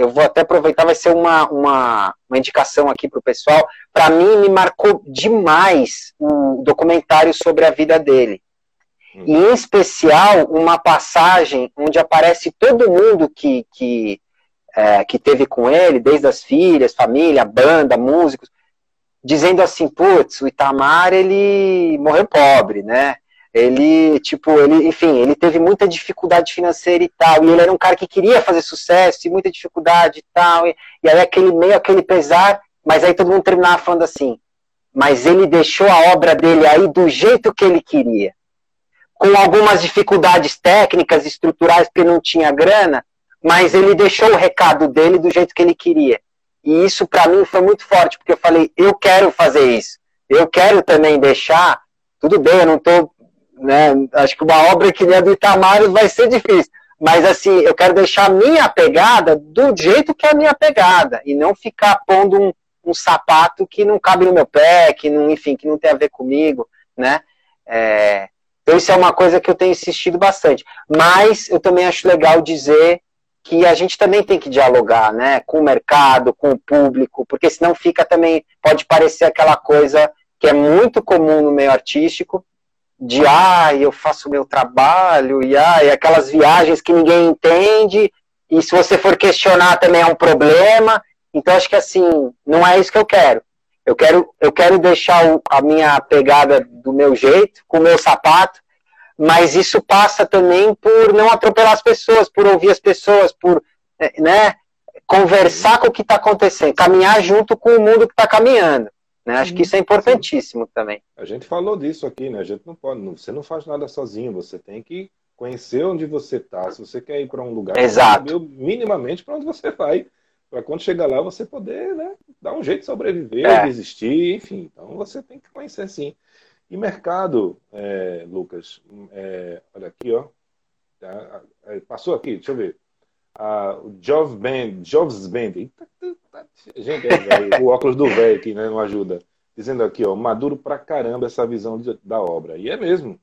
eu vou até aproveitar, vai ser uma indicação aqui para o pessoal. Para mim, me marcou demais um documentário sobre a vida dele. E, em especial, uma passagem onde aparece todo mundo que teve com ele, desde as filhas, família, banda, músicos, dizendo assim, putz, o Itamar, ele morreu pobre, né? Ele, enfim, ele teve muita dificuldade financeira e tal, e ele era um cara que queria fazer sucesso, e muita dificuldade e tal, e aí aquele pesar, mas aí todo mundo terminava falando assim, mas ele deixou a obra dele aí do jeito que ele queria, com algumas dificuldades técnicas, estruturais, porque não tinha grana, mas ele deixou o recado dele do jeito que ele queria. E isso, para mim, foi muito forte, porque eu falei, eu quero fazer isso. Eu quero também deixar... Tudo bem, eu não tô... Né, acho que uma obra que nem a do Itamar vai ser difícil. Mas, assim, eu quero deixar a minha pegada do jeito que é a minha pegada. E não ficar pondo um sapato que não cabe no meu pé, que não, enfim, que não tem a ver comigo, né? Então, isso é uma coisa que eu tenho insistido bastante. Mas eu também acho legal dizer... que a gente também tem que dialogar, né, com o mercado, com o público, porque senão fica também, pode parecer aquela coisa que é muito comum no meio artístico, de, eu faço o meu trabalho, e aquelas viagens que ninguém entende, e se você for questionar também é um problema, então acho que assim, não é isso que eu quero. Eu quero deixar a minha pegada do meu jeito, com o meu sapato, mas isso passa também por não atropelar as pessoas, por ouvir as pessoas, por, né, conversar com o que está acontecendo, caminhar junto com o mundo que está caminhando, né? Acho que isso é importantíssimo também. A gente falou disso aqui, né? A gente não pode, você não faz nada sozinho, você tem que conhecer onde você está. Se você quer ir para um lugar, exato, você sabe minimamente para onde você vai, para quando chegar lá você poder, né, dar um jeito de sobreviver, desistir, enfim. Então você tem que conhecer sim. E mercado, Lucas, olha aqui, ó, passou aqui, deixa eu ver, o Jobs Band, gente, o óculos do velho aqui, né, não ajuda, dizendo aqui, ó, maduro pra caramba essa visão da obra, e é mesmo,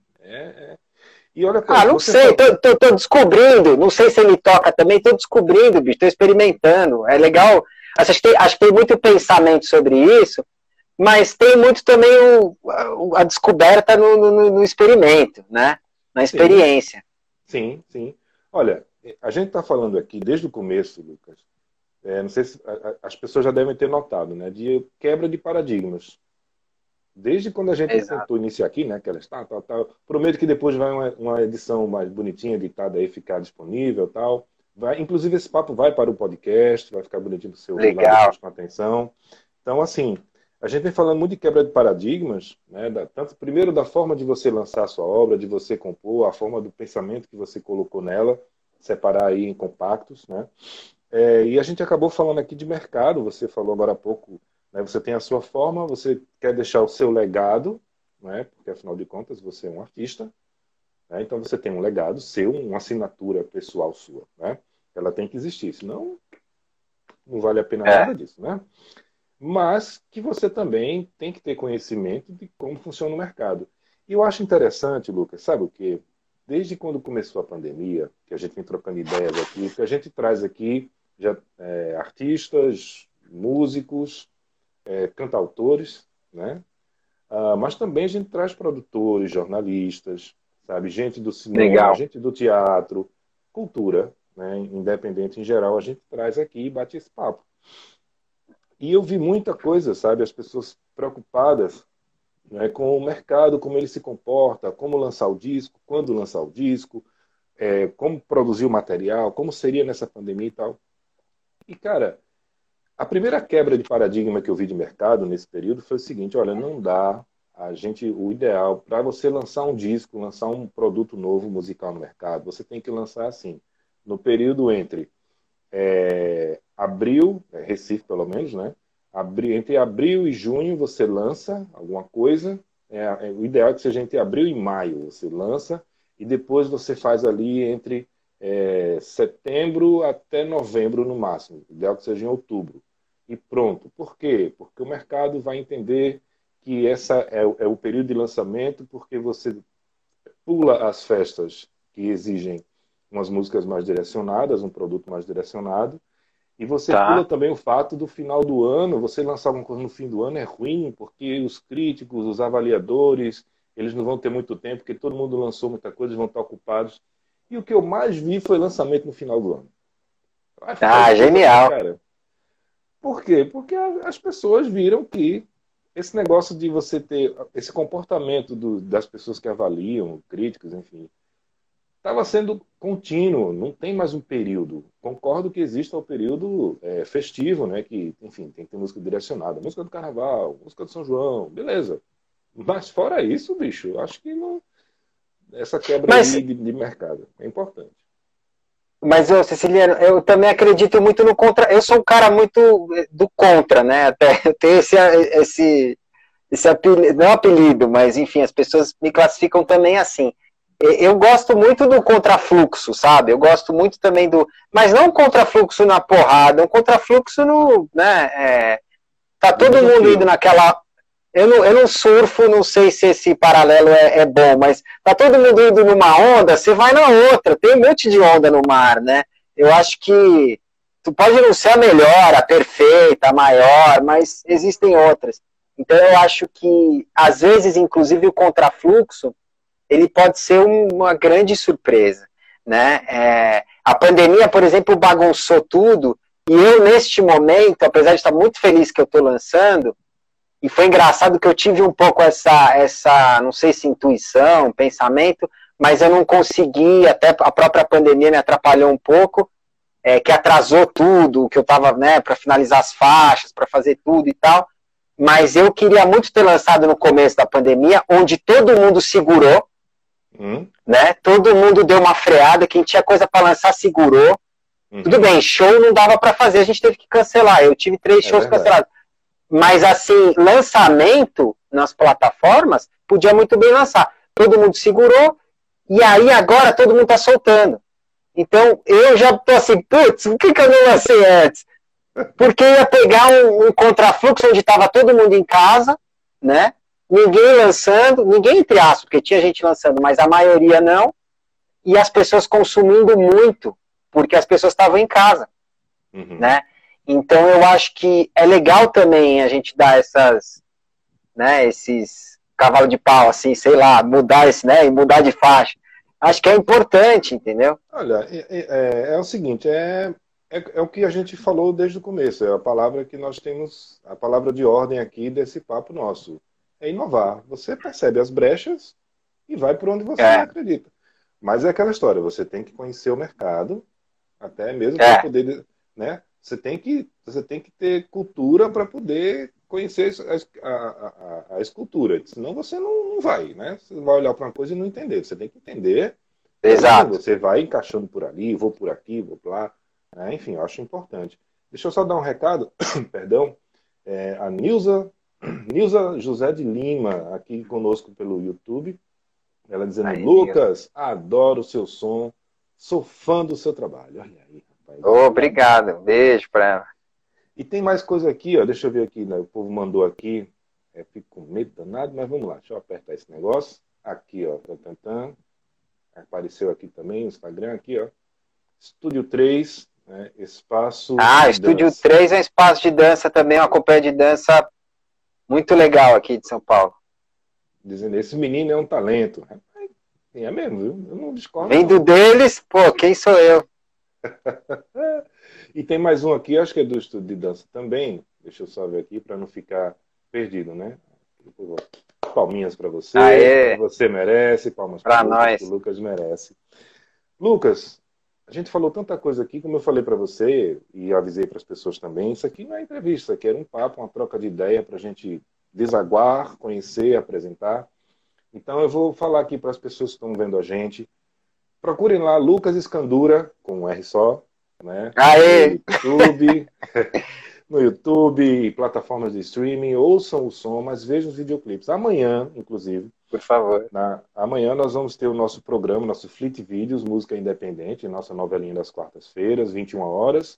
e olha... não sei, tô descobrindo, não sei se ele toca também, tô descobrindo, bicho, tô experimentando, é legal, acho que tem muito pensamento sobre isso. Mas tem muito também a descoberta no experimento, né? Na experiência. Sim. Olha, a gente está falando aqui desde o começo, Lucas, não sei se as pessoas já devem ter notado, né, de quebra de paradigmas. Desde quando a gente tentou iniciar aqui, né, aquela tal. Prometo que depois vai uma edição mais bonitinha, editada aí, ficar disponível, tal. Vai, inclusive esse papo vai para o podcast, vai ficar bonitinho para o seu lado, com atenção. Então, assim, a gente vem falando muito de quebra de paradigmas, né, tanto primeiro da forma de você lançar a sua obra, de você compor, a forma do pensamento que você colocou nela, separar aí em compactos, né? E a gente acabou falando aqui de mercado, você falou agora há pouco, né, você tem a sua forma, você quer deixar o seu legado, né, porque afinal de contas você é um artista, né, então você tem um legado seu, uma assinatura pessoal sua, né? Ela tem que existir, senão não vale a pena nada disso, né? Mas que você também tem que ter conhecimento de como funciona o mercado. E eu acho interessante, Lucas, sabe o quê? Desde quando começou a pandemia, que a gente vem trocando ideias aqui, que a gente traz aqui já, artistas, músicos, cantautores, né? Mas também a gente traz produtores, jornalistas, sabe? Gente do cinema, gente do teatro, cultura, né? Independente em geral, a gente traz aqui e bate esse papo. E eu vi muita coisa, sabe? As pessoas preocupadas, né, com o mercado, como ele se comporta, como lançar o disco, quando lançar o disco, como produzir o material, como seria nessa pandemia e tal. E, cara, a primeira quebra de paradigma que eu vi de mercado nesse período foi o seguinte: olha, não dá, o ideal para você lançar um disco, lançar um produto novo musical no mercado, você tem que lançar assim, no período entre... abril, Recife pelo menos, né? Entre abril e junho você lança alguma coisa. O ideal é que seja entre abril e maio você lança, e depois você faz ali entre setembro até novembro no máximo. O ideal é que seja em outubro. E pronto. Por quê? Porque o mercado vai entender que essa é o período de lançamento, porque você pula as festas que exigem umas músicas mais direcionadas, um produto mais direcionado. E você pula também o fato do final do ano, você lançar alguma coisa no fim do ano é ruim, porque os críticos, os avaliadores, eles não vão ter muito tempo, porque todo mundo lançou muita coisa, eles vão estar ocupados. E o que eu mais vi foi lançamento no final do ano. Genial! Cara. Por quê? Porque as pessoas viram que esse negócio de você ter esse comportamento das pessoas que avaliam, críticos, enfim... estava sendo contínuo, não tem mais um período. Concordo que exista o período festivo, né? Que, enfim, tem que ter música direcionada. Música do Carnaval, música do São João, beleza. Mas fora isso, bicho, eu acho que não... essa quebra de mercado é importante. Mas, Ceciliano, eu também acredito muito no contra... Eu sou um cara muito do contra, né? Até eu tenho esse apelido, não apelido, mas, enfim, as pessoas me classificam também assim. Eu gosto muito do contrafluxo, sabe? Eu gosto muito também do... Mas não um contrafluxo na porrada, um contrafluxo no... né? Tá todo mundo indo naquela... Eu não surfo, não sei se esse paralelo é bom, mas tá todo mundo indo numa onda, você vai na outra. Tem um monte de onda no mar, né? Eu acho que tu pode não ser a melhor, a perfeita, a maior, mas existem outras. Então eu acho que, às vezes, inclusive, o contrafluxo ele pode ser uma grande surpresa, né? A pandemia, por exemplo, bagunçou tudo, e eu, neste momento, apesar de estar muito feliz que eu estou lançando, e foi engraçado que eu tive um pouco essa, não sei se intuição, pensamento, mas eu não consegui, até a própria pandemia me atrapalhou um pouco, que atrasou tudo, que eu estava, né, para finalizar as faixas, para fazer tudo e tal, mas eu queria muito ter lançado no começo da pandemia, onde todo mundo segurou, né? Todo mundo deu uma freada, quem tinha coisa para lançar segurou. Tudo bem, show não dava para fazer, a gente teve que cancelar. Eu tive 3 shows cancelados. Mas assim, lançamento nas plataformas, podia muito bem lançar. Todo mundo segurou, e aí agora todo mundo tá soltando. Então eu já tô assim, putz, por que eu não lancei antes? Porque ia pegar um contrafluxo onde estava todo mundo em casa, né? Ninguém lançando, ninguém entre aspas, porque tinha gente lançando, mas a maioria não, e as pessoas consumindo muito, porque as pessoas estavam em casa, né? Então eu acho que é legal também a gente dar essas, né, esses cavalo de pau, assim, sei lá, mudar esse, né, e mudar de faixa. Acho que é importante, entendeu? Olha, é o seguinte, É o que a gente falou desde o começo, é a palavra que nós temos, a palavra de ordem aqui desse papo nosso. É inovar. Você percebe as brechas e vai por onde você não acredita. Mas é aquela história, você tem que conhecer o mercado, até mesmo para poder... Né? Você tem que ter cultura para poder conhecer a escultura. Senão você não vai, né? Você vai olhar para uma coisa e não entender. Você tem que entender. Exato. Você vai encaixando por ali, vou por aqui, vou por lá. Enfim, eu acho importante. Deixa eu só dar um recado, perdão, a Nilza José de Lima, aqui conosco pelo YouTube, ela dizendo: aí, Lucas, adoro o seu som, sou fã do seu trabalho. Olha aí, rapaz. Obrigado, beijo pra ela. E tem mais coisa aqui, ó, deixa eu ver aqui, né? O povo mandou aqui, fico com medo danado, mas vamos lá, deixa eu apertar esse negócio. Aqui, ó, apareceu aqui também, o Instagram aqui, ó, Estúdio 3, né? Espaço. Ah, Estúdio 3 é um espaço de dança também, uma companhia de dança muito legal aqui de São Paulo. Dizendo, esse menino é um talento. É mesmo, viu? Eu não discordo. Vindo deles, pô, quem sou eu? E tem mais um aqui, acho que é do Estúdio de Dança também. Deixa eu só ver aqui para não ficar perdido, né? Palminhas para você. Aê. Você merece, palmas para nós. O Lucas merece. Lucas, a gente falou tanta coisa aqui, como eu falei para você e avisei para as pessoas também, isso aqui não é entrevista, isso aqui era um papo, uma troca de ideia para a gente desaguar, conhecer, apresentar. Então eu vou falar aqui para as pessoas que estão vendo a gente. Procurem lá Lucas Scandurra, com um R só, né? Aê! No YouTube, plataformas de streaming, ouçam o som, mas vejam os videoclipes. Amanhã, inclusive... Por favor. Amanhã nós vamos ter o nosso programa, nosso Fleet Videos, Música Independente, nossa novelinha das quartas-feiras, 21 horas.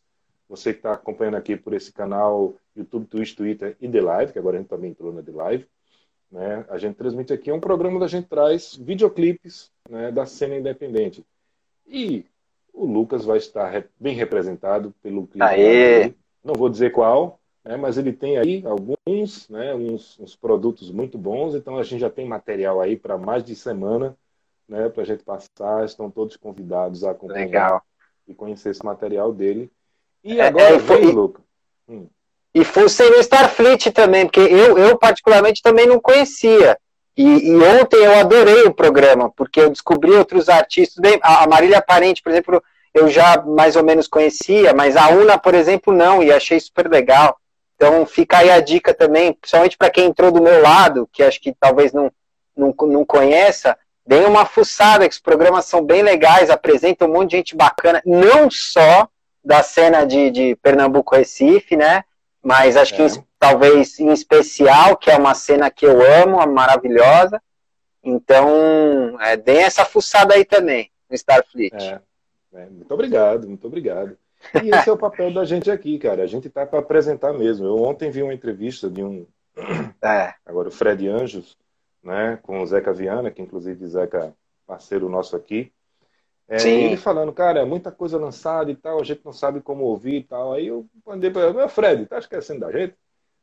Você que está acompanhando aqui por esse canal, YouTube, Twitch, Twitter e TheLive, que agora a gente também entrou na TheLive, né? A gente transmite aqui, é um programa que a gente traz videoclipes, né, da cena independente. E o Lucas vai estar bem representado pelo clipe. Aê! Não vou dizer qual... mas ele tem aí alguns, né, uns produtos muito bons, então a gente já tem material aí para mais de semana, né, para a gente passar, estão todos convidados a acompanhar. Legal. E conhecer esse material dele. E agora vem, Lucas. E foi sem o Starfleet também, porque eu particularmente também não conhecia. E ontem eu adorei o programa, porque eu descobri outros artistas, a Marília Parente, por exemplo, eu já mais ou menos conhecia, mas a Una, por exemplo, não, e achei super legal. Então fica aí a dica também, principalmente para quem entrou do meu lado, que acho que talvez não conheça, deem uma fuçada, que os programas são bem legais, apresentam um monte de gente bacana, não só da cena de Pernambuco-Recife, né? Mas acho que talvez em especial, que é uma cena que eu amo, é maravilhosa. Então deem essa fuçada aí também, no Starfleet. Muito obrigado, muito obrigado. E esse é o papel da gente aqui, cara. A gente tá para apresentar mesmo. Eu ontem vi uma entrevista de agora o Fred Anjos, né, com o Zeca Viana, que inclusive Zeca, parceiro nosso aqui. Ele falando, cara, muita coisa lançada e tal, a gente não sabe como ouvir e tal. Aí eu mandei para ele, Fred, tá esquecendo da gente?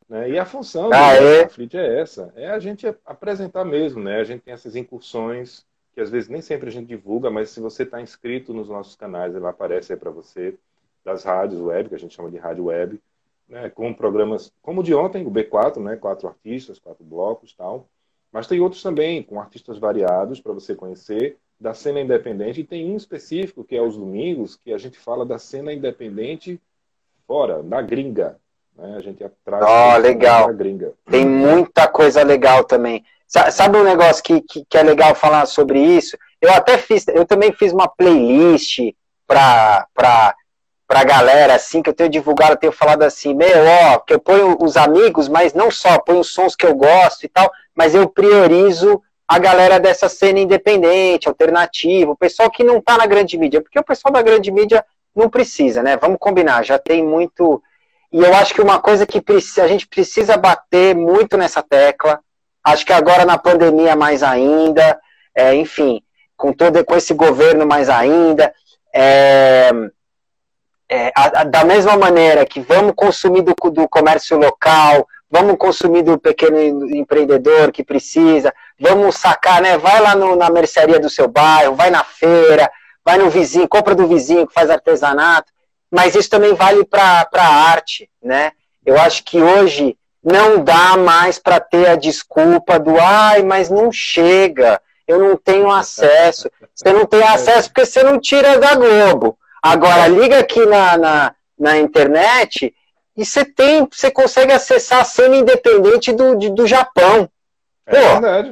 Né? E a função da Fleet é essa, é a gente apresentar mesmo, né? A gente tem essas incursões que às vezes nem sempre a gente divulga, mas se você está inscrito nos nossos canais, ela aparece aí para você, das rádios web, que a gente chama de rádio web, né, com programas como o de ontem, o B4, né, 4 artistas, 4 blocos e tal, mas tem outros também, com artistas variados, para você conhecer, da cena independente, e tem um específico, que é os domingos, que a gente fala da cena independente fora, na gringa, né, a gente atrai legal. Da gringa. Tem muita coisa legal também. Sabe um negócio que é legal falar sobre isso? Eu também fiz uma playlist pra galera, assim, que eu tenho divulgado, eu tenho falado assim, que eu ponho os amigos, mas não só, ponho os sons que eu gosto e tal, mas eu priorizo a galera dessa cena independente, alternativa, o pessoal que não tá na grande mídia, porque o pessoal da grande mídia não precisa, né? Vamos combinar, já tem muito... E eu acho que uma coisa que a gente precisa bater muito nessa tecla, acho que agora na pandemia mais ainda, enfim, com esse governo mais ainda, da mesma maneira que vamos consumir do comércio local, vamos consumir do pequeno empreendedor que precisa, vamos sacar, né? Vai lá na mercearia do seu bairro, vai na feira, vai no vizinho, compra do vizinho que faz artesanato. mas isso também vale para a arte, né? Eu acho que hoje não dá mais para ter a desculpa do ai, mas não chega, eu não tenho acesso. Você não tem acesso porque você não tira da Globo. Agora, liga aqui na internet e você consegue acessar a cena independente do Japão. Pô,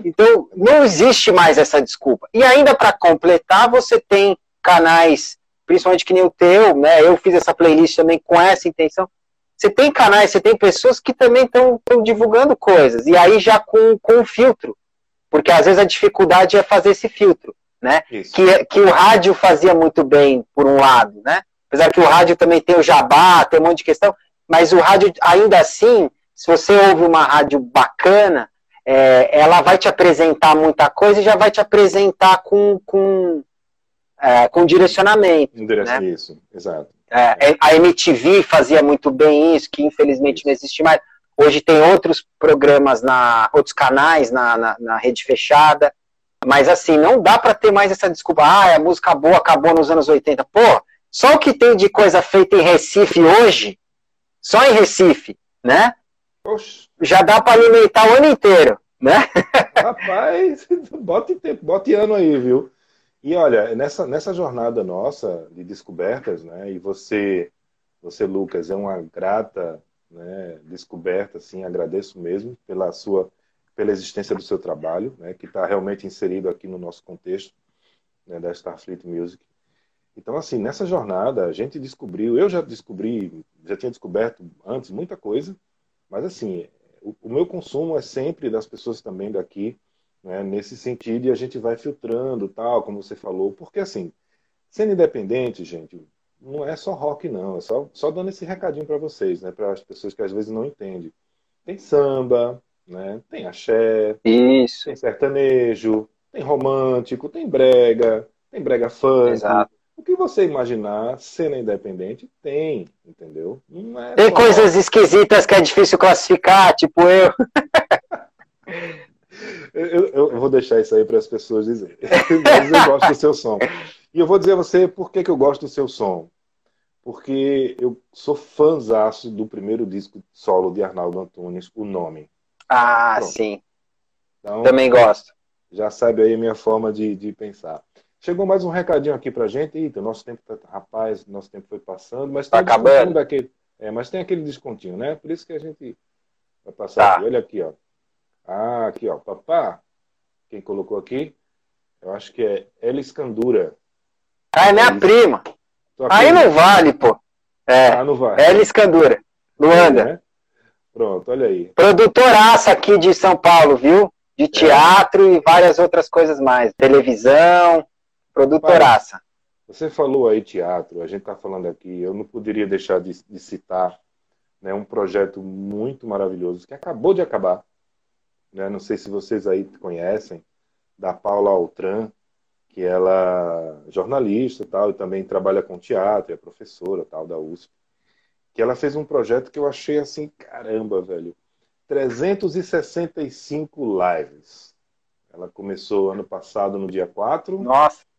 então, não existe mais essa desculpa. E ainda para completar, você tem canais, principalmente que nem o teu, né? Eu fiz essa playlist também com essa intenção. Você tem canais, você tem pessoas que também estão divulgando coisas. E aí já com um filtro. Porque às vezes a dificuldade é fazer esse filtro, né? Que o rádio fazia muito bem, por um lado, né? Apesar que o rádio também tem o jabá, tem um monte de questão. Mas o rádio, ainda assim, se você ouve uma rádio bacana, ela vai te apresentar muita coisa e já vai te apresentar com direcionamento. Né? Isso, exato. A MTV fazia muito bem isso, que infelizmente não existe mais. Hoje tem outros programas, outros canais na rede fechada. Mas assim, não dá para ter mais essa desculpa. Ah, a música boa acabou nos anos 80. Pô, só o que tem de coisa feita em Recife hoje, só em Recife, né? Oxi. Já dá para alimentar o ano inteiro, né? Rapaz, bote tempo, bote ano aí, viu? E olha, nessa jornada nossa de descobertas, né? E você Lucas, é uma grata, né, descoberta, assim, agradeço mesmo pela existência do seu trabalho, né? Que está realmente inserido aqui no nosso contexto, né, da Starfleet Music. Então, assim, nessa jornada a gente descobriu, já tinha descoberto antes muita coisa. Mas, assim, o meu consumo é sempre das pessoas também daqui, né, nesse sentido, e a gente vai filtrando, tal, como você falou. Porque, assim, sendo independente, gente, não é só rock, não. É só dando esse recadinho para vocês, né, para as pessoas que às vezes não entendem. Tem samba, né, tem axé, isso, tem sertanejo, tem romântico, tem brega funk. Exato. O que você imaginar, cena independente, tem, entendeu? Não é tem coisas esquisitas que é difícil classificar, tipo eu. eu vou deixar isso aí para as pessoas dizerem. Mas eu gosto do seu som. E eu vou dizer a você por que eu gosto do seu som. Porque eu sou fãzaço do primeiro disco solo de Arnaldo Antunes, O Nome. Ah, pronto. Sim. Então, também gosto. Já sabe aí a minha forma de pensar. Chegou mais um recadinho aqui pra gente. Eita, nosso tempo foi passando, mas tá acabando. Mas tem aquele descontinho, né? Por isso que a gente vai passar aqui. Olha aqui, ó. Ah, aqui, ó. Papá, quem colocou aqui? Eu acho que é Lucas Scandurra. Ah, é minha prima. Aí não vale, pô. Ah, não vale. Lucas Scandurra. Luanda. É, né? Pronto, olha aí. Produtoraça aqui de São Paulo, viu? De teatro e várias outras coisas mais. Televisão. Produtoraça. Você falou aí teatro, a gente está falando aqui, eu não poderia deixar de citar, né, um projeto muito maravilhoso que acabou de acabar, né, não sei se vocês aí conhecem, da Paula Altran, que ela é jornalista tal, e também trabalha com teatro, é professora tal, da USP, que ela fez um projeto que eu achei assim, caramba, velho, 365 lives. Ela começou ano passado no dia 4. Nossa!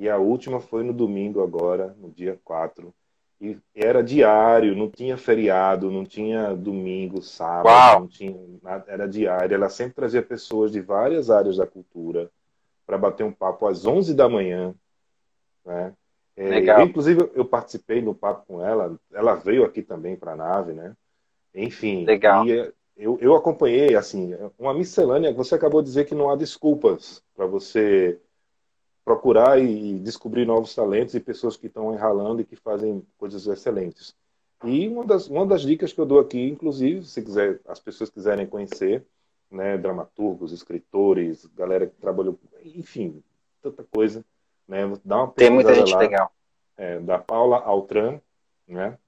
E a última foi no domingo agora, no dia 4. E era diário, não tinha feriado, não tinha domingo, sábado, não tinha nada, era diário. Ela sempre trazia pessoas de várias áreas da cultura para bater um papo às 11 da manhã. Né? Legal. Inclusive, eu participei no papo com ela, ela veio aqui também para a nave, né? Enfim. Legal. E eu acompanhei, assim, uma miscelânea. Você acabou de dizer que não há desculpas para você procurar e descobrir novos talentos e pessoas que estão enralando e que fazem coisas excelentes. E uma das dicas que eu dou aqui, inclusive, se quiser, as pessoas quiserem conhecer, né, dramaturgos, escritores, galera que trabalhou, enfim, tanta coisa, né, dá uma tem muita gente lá, legal. Da Paula Altran, né?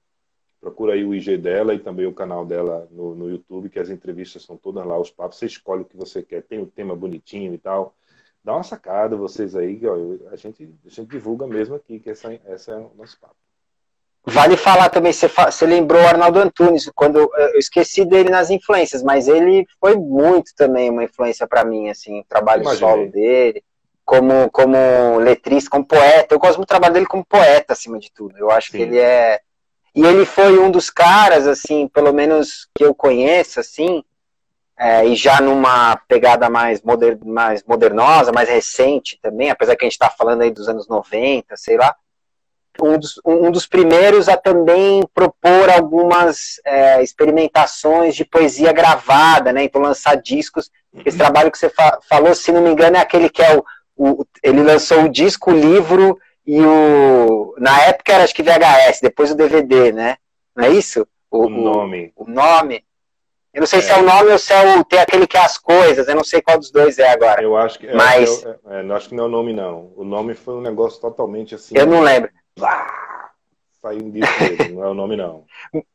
Procura aí o IG dela e também o canal dela no YouTube, que as entrevistas são todas lá, os papos, você escolhe o que você quer, tem um tema bonitinho e tal. Dá uma sacada, vocês aí, ó, a gente divulga mesmo aqui, que essa é o nosso papo. Vale falar também, você lembrou o Arnaldo Antunes, quando eu esqueci dele nas influências, mas ele foi muito também uma influência para mim, assim, o trabalho solo dele, como letrista, como poeta. Eu gosto muito do trabalho dele como poeta, acima de tudo. Eu acho que ele é E ele foi um dos caras, assim, pelo menos que eu conheço, assim, e já numa pegada mais modernosa, mais recente também, apesar que a gente tá falando aí dos anos 90, sei lá, um dos primeiros a também propor algumas experimentações de poesia gravada, né? Então lançar discos. Esse trabalho que você falou, se não me engano, é aquele que é ele lançou o disco, o livro e o... Na época era, acho que VHS, depois o DVD, né? Não é isso? O nome. Eu não sei se é o nome ou se é o... Tem aquele que é as coisas, eu não sei qual dos dois é agora. Eu acho que... Mas... acho que não é o nome, não. O nome foi um negócio totalmente assim... Eu não lembro. Saiu um disco dele, não é o nome, não.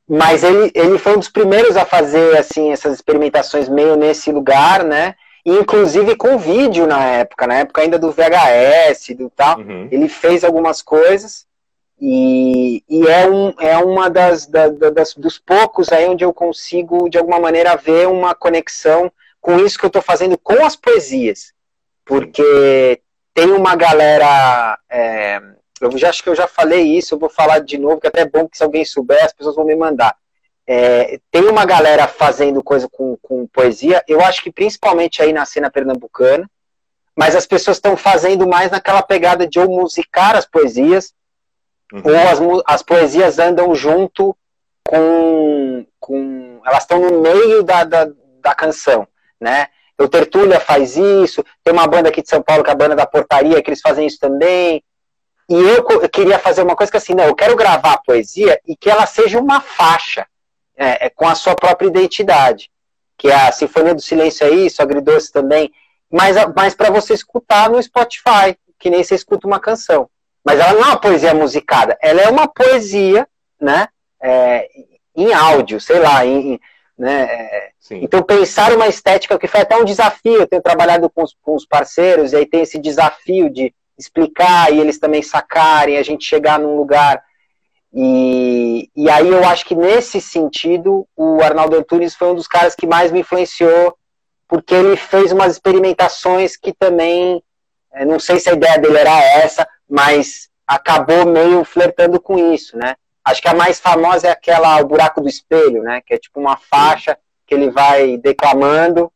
Mas ele foi um dos primeiros a fazer, assim, essas experimentações meio nesse lugar, né? Inclusive com vídeo na época ainda do VHS, do tal. Uhum. Ele fez algumas coisas e é uma dos poucos aí onde eu consigo, de alguma maneira, ver uma conexão com isso que eu estou fazendo com as poesias. Porque tem uma galera... acho que eu já falei isso, eu vou falar de novo, que até é bom que se alguém souber, as pessoas vão me mandar. Tem uma galera fazendo coisa com poesia, eu acho que principalmente aí na cena pernambucana, mas as pessoas estão fazendo mais naquela pegada de ou musicar as poesias, uhum. ou as poesias andam junto com elas estão no meio da canção, né? O Tertúlia faz isso, tem uma banda aqui de São Paulo, que é a banda da Portaria, que eles fazem isso também. E eu queria fazer uma coisa que assim, não, eu quero gravar a poesia e que ela seja uma faixa, com a sua própria identidade. Que a Sinfonia do Silêncio é isso, Agridoce também, mas para você escutar no Spotify, que nem você escuta uma canção. Mas ela não é uma poesia musicada, ela é uma poesia, né, em áudio, sei lá, né? Então pensar uma estética, que foi até um desafio, eu tenho trabalhado com os parceiros, e aí tem esse desafio de explicar e eles também sacarem, a gente chegar num lugar. E aí eu acho que nesse sentido o Arnaldo Antunes foi um dos caras que mais me influenciou, porque ele fez umas experimentações que também, não sei se a ideia dele era essa, mas acabou meio flertando com isso, né? Acho que a mais famosa é aquela, o Buraco do Espelho, né? Que é tipo uma faixa que ele vai declamando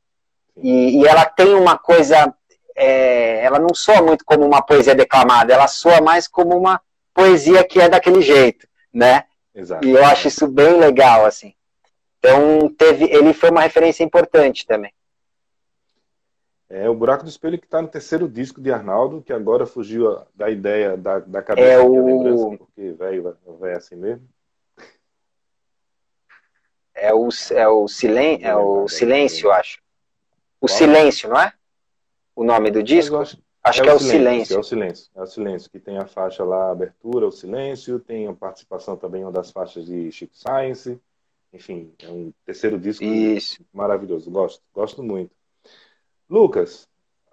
e ela tem uma coisa... ela não soa muito como uma poesia declamada, ela soa mais como uma poesia que é daquele jeito, né? Exato. E eu acho isso bem legal, assim. Então, ele foi uma referência importante também. O Buraco do Espelho, que está no terceiro disco de Arnaldo, que agora fugiu da ideia da cabeça, da lembrança, porque véio assim mesmo. É o Silêncio, eu acho. O Silêncio, não é? O nome do disco? Acho que é o Silêncio. É o Silêncio, que tem a faixa lá, a abertura, o Silêncio, tem a participação também, uma das faixas de Chico Science, enfim, é um terceiro disco maravilhoso, gosto muito. Lucas,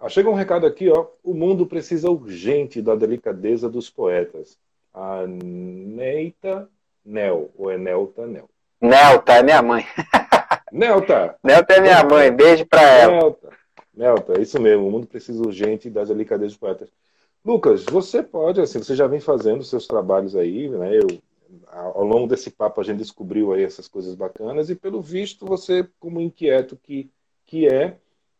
chega um recado aqui, ó, o mundo precisa urgente da delicadeza dos poetas. A Neita Nel, ou é Nelta Nel? Nelta, é minha mãe. Nelta! Nelta é minha mãe, beijo pra ela. Nelta, isso mesmo, o mundo precisa urgente das delicadezas dos poetas. Lucas, você pode, assim, você já vem fazendo seus trabalhos aí, né? Ao longo desse papo a gente descobriu aí essas coisas bacanas e pelo visto você, como inquieto que é,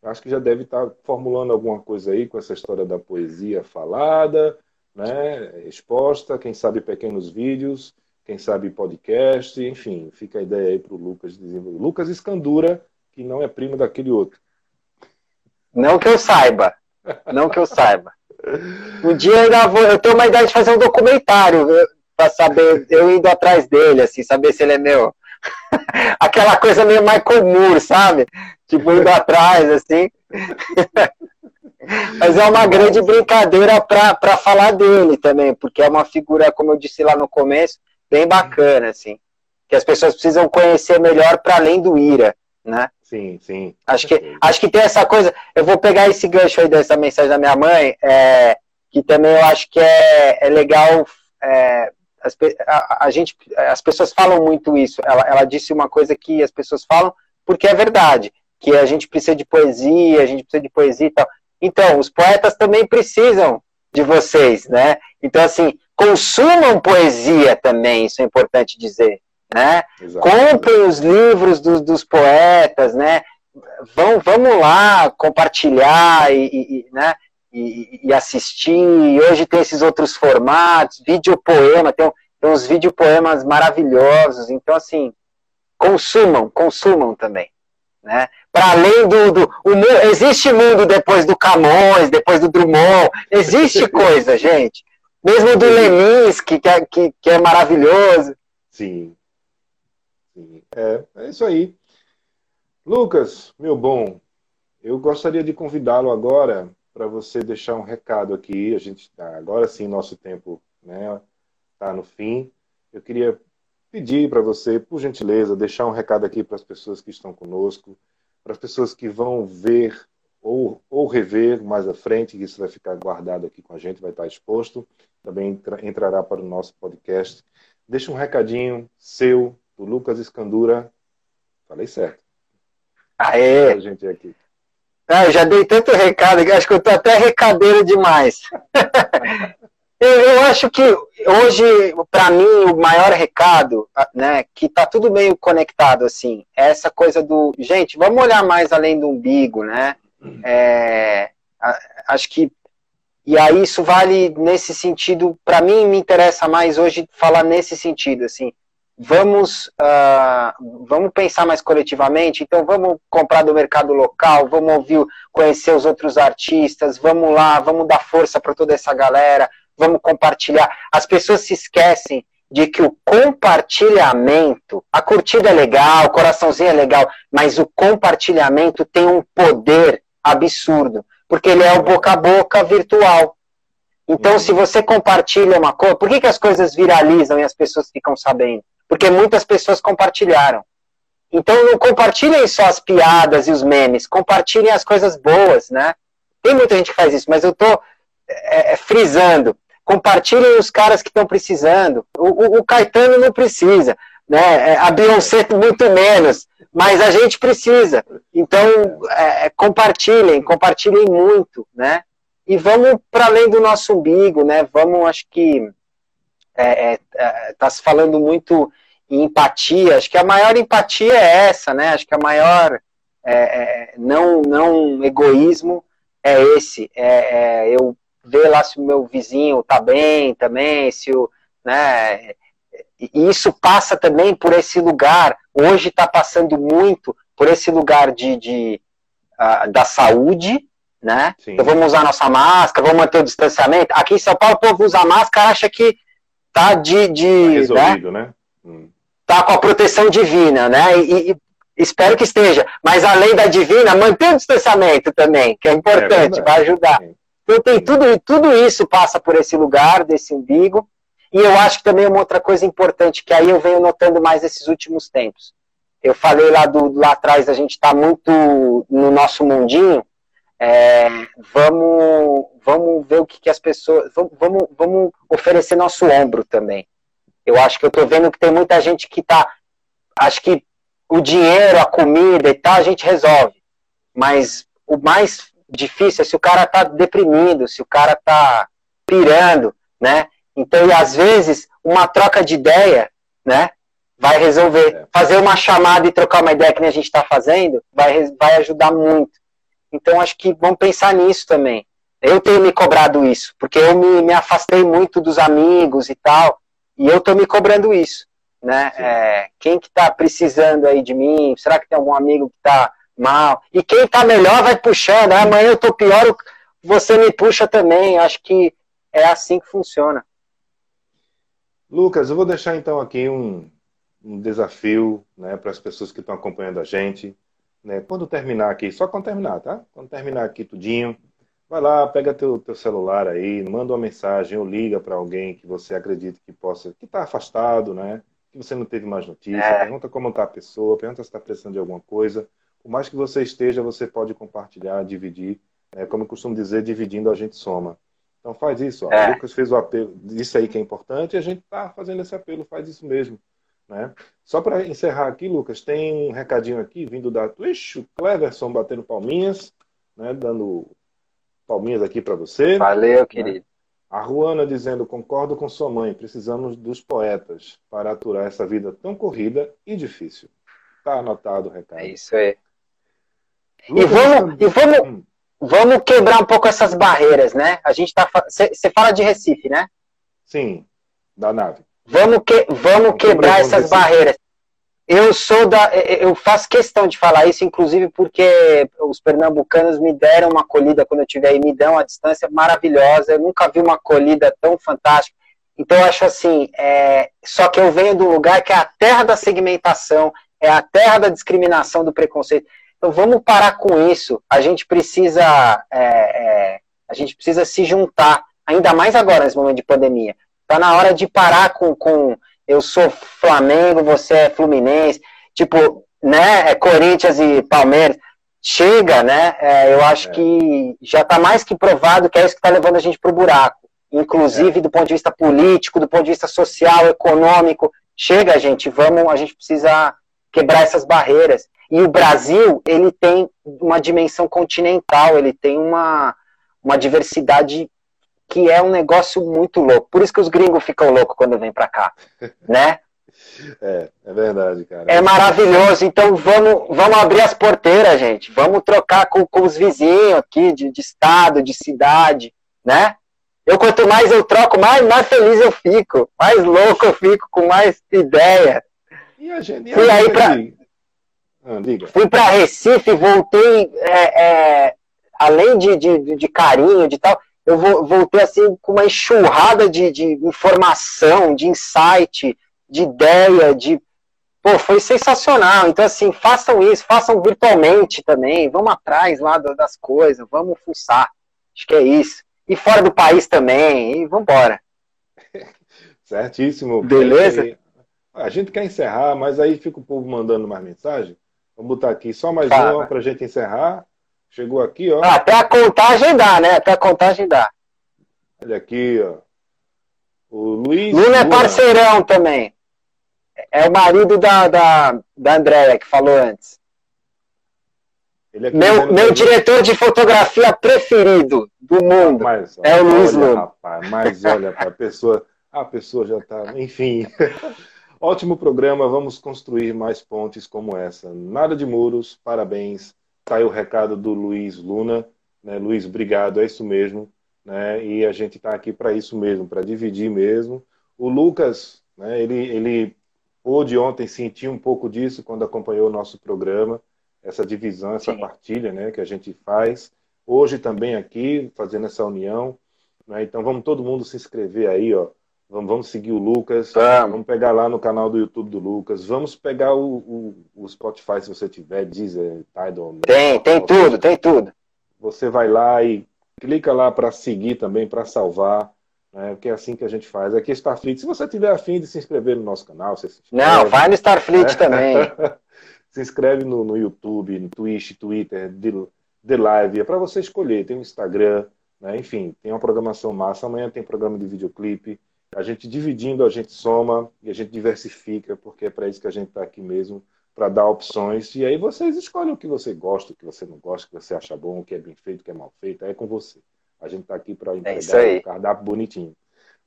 acho que já deve estar formulando alguma coisa aí com essa história da poesia falada, né? Exposta, quem sabe pequenos vídeos, quem sabe podcast, enfim, fica a ideia aí para o Lucas desenvolver. Lucas Scandurra, que não é primo daquele outro. Não que eu saiba. Um dia eu ainda vou... Eu tenho uma ideia de fazer um documentário para saber, eu indo atrás dele, assim, saber se ele é meu. Aquela coisa meio Michael Moore, sabe? Tipo, indo atrás, assim. Mas é uma grande brincadeira para falar dele também, porque é uma figura, como eu disse lá no começo, bem bacana, assim. Que as pessoas precisam conhecer melhor para além do Ira, né? Sim. Acho que tem essa coisa. Eu vou pegar esse gancho aí dessa mensagem da minha mãe, que também eu acho que é legal. As pessoas falam muito isso. Ela disse uma coisa que as pessoas falam porque é verdade, que a gente precisa de poesia e tal. Então, os poetas também precisam de vocês, né? Então, assim, Consumam poesia também, isso é importante dizer, né? Comprem os livros dos poetas, né? Vamos lá compartilhar e assistir. E hoje tem esses outros formatos, videopoema, tem uns videopoemas maravilhosos. Então, assim, consumam também, né? Para além existe mundo depois do Camões, depois do Drummond, existe coisa, gente. Mesmo do Leminski, que é maravilhoso. Sim. É isso aí. Lucas, meu bom, eu gostaria de convidá-lo agora para você deixar um recado aqui. A gente está agora sim, nosso tempo, né, está no fim. Eu queria pedir para você, por gentileza, deixar um recado aqui para as pessoas que estão conosco, para as pessoas que vão ver ou rever mais à frente, que isso vai ficar guardado aqui com a gente, vai estar exposto, também entrará para o nosso podcast. Deixa um recadinho seu, do Lucas Scandurra. Falei certo. Aê! A gente aqui. Ah, eu já dei tanto recado, que acho que eu estou até recadeiro demais. eu acho que hoje, para mim, o maior recado, né, que está tudo meio conectado, assim, é essa coisa do... Gente, vamos olhar mais além do umbigo, né? Acho que... E aí isso vale nesse sentido... Para mim, me interessa mais hoje falar nesse sentido, assim... Vamos pensar mais coletivamente, então vamos comprar do mercado local, vamos conhecer os outros artistas, vamos lá, vamos dar força para toda essa galera, vamos compartilhar. As pessoas se esquecem de que o compartilhamento, a curtida é legal, o coraçãozinho é legal, mas o compartilhamento tem um poder absurdo, porque ele é o boca a boca virtual. Então, se você compartilha uma coisa... Por que as coisas viralizam e as pessoas ficam sabendo? Porque muitas pessoas compartilharam. Então, não compartilhem só as piadas e os memes. Compartilhem as coisas boas, né? Tem muita gente que faz isso, mas eu estou frisando. Compartilhem os caras que estão precisando. O Caetano não precisa, né? A Beyoncé muito menos. Mas a gente precisa. Então, compartilhem muito, né? E vamos para além do nosso umbigo, né? Vamos, acho que está se falando muito em empatia. Acho que a maior empatia é essa, né? Acho que a maior não egoísmo é esse. Eu ver lá se o meu vizinho está bem também, se o, né? E isso passa também por esse lugar. Hoje está passando muito por esse lugar da saúde, né? Então vamos usar nossa máscara, vamos manter o distanciamento. Aqui em São Paulo o povo usa máscara, acha que tá tá resolvido, né? Tá com a proteção divina, né? E espero que esteja, mas além da divina, manter o distanciamento também, que é importante, vai ajudar. Então tem tudo isso passa por esse lugar, desse umbigo. E eu acho que também uma outra coisa importante que aí eu venho notando mais nesses últimos tempos. Eu falei lá atrás, a gente tá muito no nosso mundinho. Vamos ver o que as pessoas... Vamos oferecer nosso ombro também. Eu acho que eu estou vendo que tem muita gente que está... Acho que o dinheiro, a comida e tal, a gente resolve. Mas o mais difícil é se o cara está deprimido, se o cara está pirando, né? Então, e às vezes, uma troca de ideia, né, vai resolver. Fazer uma chamada e trocar uma ideia que nem a gente está fazendo vai ajudar muito. Então, acho que vamos pensar nisso também. Eu tenho me cobrado isso, porque eu me afastei muito dos amigos e tal, e eu estou me cobrando isso, né? Quem que está precisando aí de mim? Será que tem algum amigo que está mal? E quem está melhor vai puxando. Amanhã eu estou pior, você me puxa também. Acho que é assim que funciona. Lucas, eu vou deixar então aqui um desafio, né, para as pessoas que estão acompanhando a gente. Quando terminar aqui, só quando terminar, tá? Quando terminar aqui tudinho, vai lá, pega teu celular aí, manda uma mensagem ou liga para alguém que você acredita que possa, que está afastado, né? Que você não teve mais notícia, pergunta como está a pessoa, pergunta se está precisando de alguma coisa. Por mais que você esteja, você pode compartilhar, dividir, como eu costumo dizer, dividindo a gente soma. Então faz isso, ó. O Lucas fez o apelo, isso aí que é importante, e a gente está fazendo esse apelo, faz isso mesmo. Né? Só para encerrar aqui, Lucas, tem um recadinho aqui vindo da Twitch, o Cleverson batendo palminhas, né? Dando palminhas aqui para você. Valeu, querido. A Ruana dizendo, concordo com sua mãe, precisamos dos poetas para aturar essa vida tão corrida e difícil. Tá anotado o recado. É isso aí. Lucas, e vamos quebrar um pouco essas barreiras, né? A gente tá, você fala de Recife, né? Sim, da nave. Vamos quebrar essas barreiras. Eu faço questão de falar isso, inclusive porque os pernambucanos me deram uma acolhida quando eu estive aí, me dão a distância maravilhosa, eu nunca vi uma acolhida tão fantástica. Então eu acho assim, só que eu venho de um lugar que é a terra da segmentação, é a terra da discriminação, do preconceito. Então vamos parar com isso, a gente precisa se juntar, ainda mais agora nesse momento de pandemia. Tá na hora de parar com eu sou Flamengo, você é Fluminense, tipo, né, é Corinthians e Palmeiras, chega, né, eu acho que já tá mais que provado que é isso que tá levando a gente pro buraco, inclusive do ponto de vista político, do ponto de vista social, econômico, chega, gente, vamos, a gente precisa quebrar essas barreiras, e o Brasil, ele tem uma dimensão continental, ele tem uma diversidade que é um negócio muito louco. Por isso que os gringos ficam loucos quando vêm pra cá, né? É verdade, cara. É maravilhoso. Então vamos abrir as porteiras, gente. Vamos trocar com os vizinhos aqui de estado, de cidade, né? Quanto mais eu troco, mais feliz eu fico. Mais louco eu fico, com mais ideia. Fui pra Recife, voltei além de carinho, de tal... Eu voltei assim com uma enxurrada de informação, de insight, de ideia, de... Pô, foi sensacional. Então, assim, façam isso, façam virtualmente também. Vamos atrás lá das coisas, vamos fuçar. Acho que é isso. E fora do país também, e vambora. Certíssimo. Beleza? Porque a gente quer encerrar, mas aí fica o povo mandando mais mensagem. Vamos botar aqui só mais uma pra gente encerrar. Chegou aqui, ó. Até a contagem dá, né? Até a contagem dá. Olha aqui, ó. O Luiz. Luna é parceirão também. É o marido da Andrea, que falou antes. Ele é meu diretor de fotografia preferido do mundo. Mas, ó, é o Luiz Luna. Rapaz, mas olha, a pessoa já tá. Enfim. Ótimo programa. Vamos construir mais pontes como essa. Nada de muros. Parabéns. Tá aí o recado do Luiz Luna, né? Luiz, obrigado, é isso mesmo, né? E a gente está aqui para isso mesmo, para dividir mesmo. O Lucas, né? Ele pôde ontem sentir um pouco disso quando acompanhou o nosso programa, essa divisão, essa partilha, né? Que a gente faz hoje também aqui, fazendo essa união, né? Então vamos todo mundo se inscrever aí, ó. Vamos seguir o Lucas, vamos pegar lá no canal do YouTube do Lucas, vamos pegar o Spotify, se você tiver, Deezer, Tidal... Tem tudo. Você vai lá e clica lá para seguir também, para salvar, né, porque é assim que a gente faz. Aqui é Starfleet, se você tiver afim de se inscrever no nosso canal... Você se inscreve, vai no Starfleet, né? Também. Se inscreve no YouTube, no Twitch, Twitter, TheLive, é para você escolher, tem o Instagram, né, enfim, tem uma programação massa, amanhã tem programa de videoclipe. A gente dividindo, a gente soma e a gente diversifica, porque é para isso que a gente está aqui mesmo, para dar opções. E aí vocês escolhem o que você gosta, o que você não gosta, o que você acha bom, o que é bem feito, o que é mal feito. Aí é com você. A gente está aqui para entregar um cardápio bonitinho.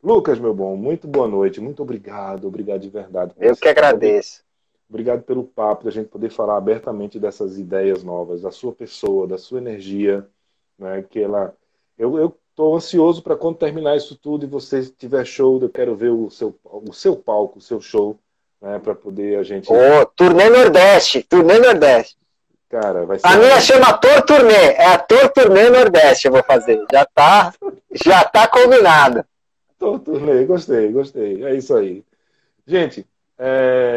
Lucas, meu bom, muito boa noite. Muito obrigado. Obrigado de verdade. Eu que agradeço. Obrigado pelo papo, da gente poder falar abertamente dessas ideias novas, da sua pessoa, da sua energia, né, que ela... Estou ansioso para quando terminar isso tudo e você tiver show, eu quero ver o seu palco, o seu show, né, para poder a gente... Turnê Nordeste. Cara, vai ser... A minha chama Ator Turnê, é Ator Turnê Nordeste eu vou fazer, já tá combinado. Ator Turnê, gostei, é isso aí. Gente,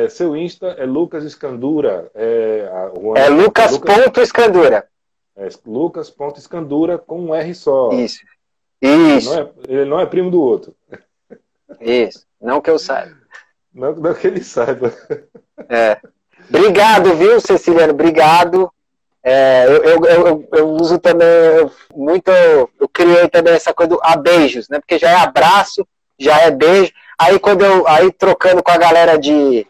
seu Insta é Lucas Scandurra. É Lucas.Scandurra. É Lucas.Scandurra com um R só. Isso. Ele não é primo do outro. Isso. Não que eu saiba. Não que ele saiba. Obrigado, viu, Ceciliano? Obrigado. Eu uso também muito. Eu criei também essa coisa do beijos, né? Porque já é abraço, já é beijo. Aí quando eu trocando com a galera de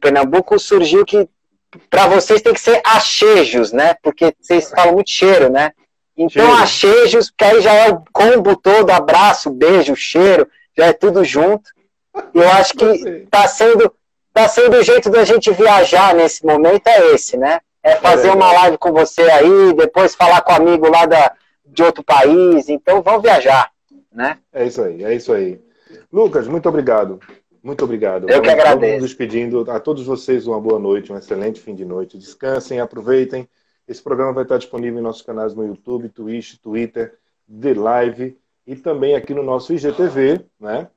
Pernambuco, surgiu que para vocês tem que ser achejos, né? Porque vocês falam muito cheiro, né? Então, cheiro. Achejos, que aí já é o combo todo, abraço, beijo, cheiro, já é tudo junto. E eu acho que tá sendo o jeito da gente viajar nesse momento, é esse, né? É fazer uma live com você aí, depois falar com um amigo lá de outro país, então vamos viajar, né? É isso aí. Lucas, muito obrigado. Muito obrigado. Eu que agradeço. Nos pedindo a todos vocês uma boa noite, um excelente fim de noite. Descansem, aproveitem. Esse programa vai estar disponível em nossos canais no YouTube, Twitch, Twitter, TheLive e também aqui no nosso IGTV, né?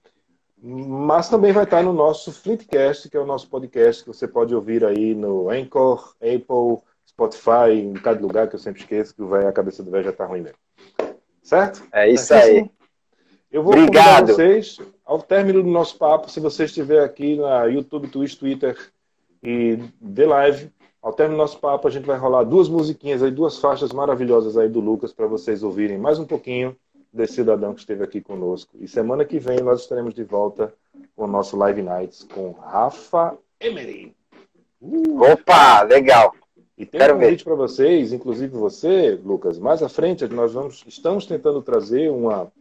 Mas também vai estar no nosso Fleetcast, que é o nosso podcast que você pode ouvir aí no Anchor, Apple, Spotify, em cada lugar, que eu sempre esqueço que a cabeça do velho já está ruim mesmo. Certo? É isso aí. Eu vou convidar vocês ao término do nosso papo, se você estiver aqui na YouTube, Twitch, Twitter e TheLive, ao término do nosso papo a gente vai rolar duas musiquinhas aí, duas faixas maravilhosas aí do Lucas para vocês ouvirem mais um pouquinho desse cidadão que esteve aqui conosco. E semana que vem nós estaremos de volta com o nosso Live Nights com Rafa Emery. Opa, legal! E tem um convite para vocês, inclusive você, Lucas, mais à frente nós estamos tentando trazer uma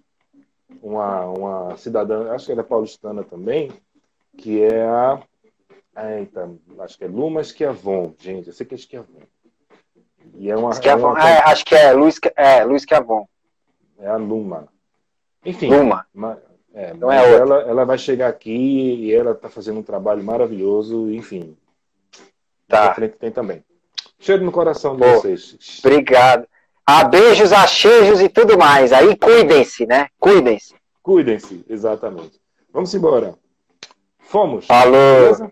cidadã, acho que ela é paulistana também, que é acho que é Luma Schiavon, gente, eu sei que é Schiavon. E é uma Schiavon, acho que é Luiz Schiavon. É a Luma. Enfim, Luma. Então ela vai chegar aqui e ela está fazendo um trabalho maravilhoso, enfim. Tá. Na frente tem também. Cheiro no coração de vocês. Obrigado. Beijos, achejos e tudo mais. Aí cuidem-se, né? Cuidem-se. Cuidem-se, exatamente. Vamos embora. Fomos. Falou.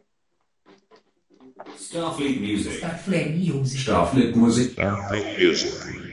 Starfleet Music. Starfleet Music.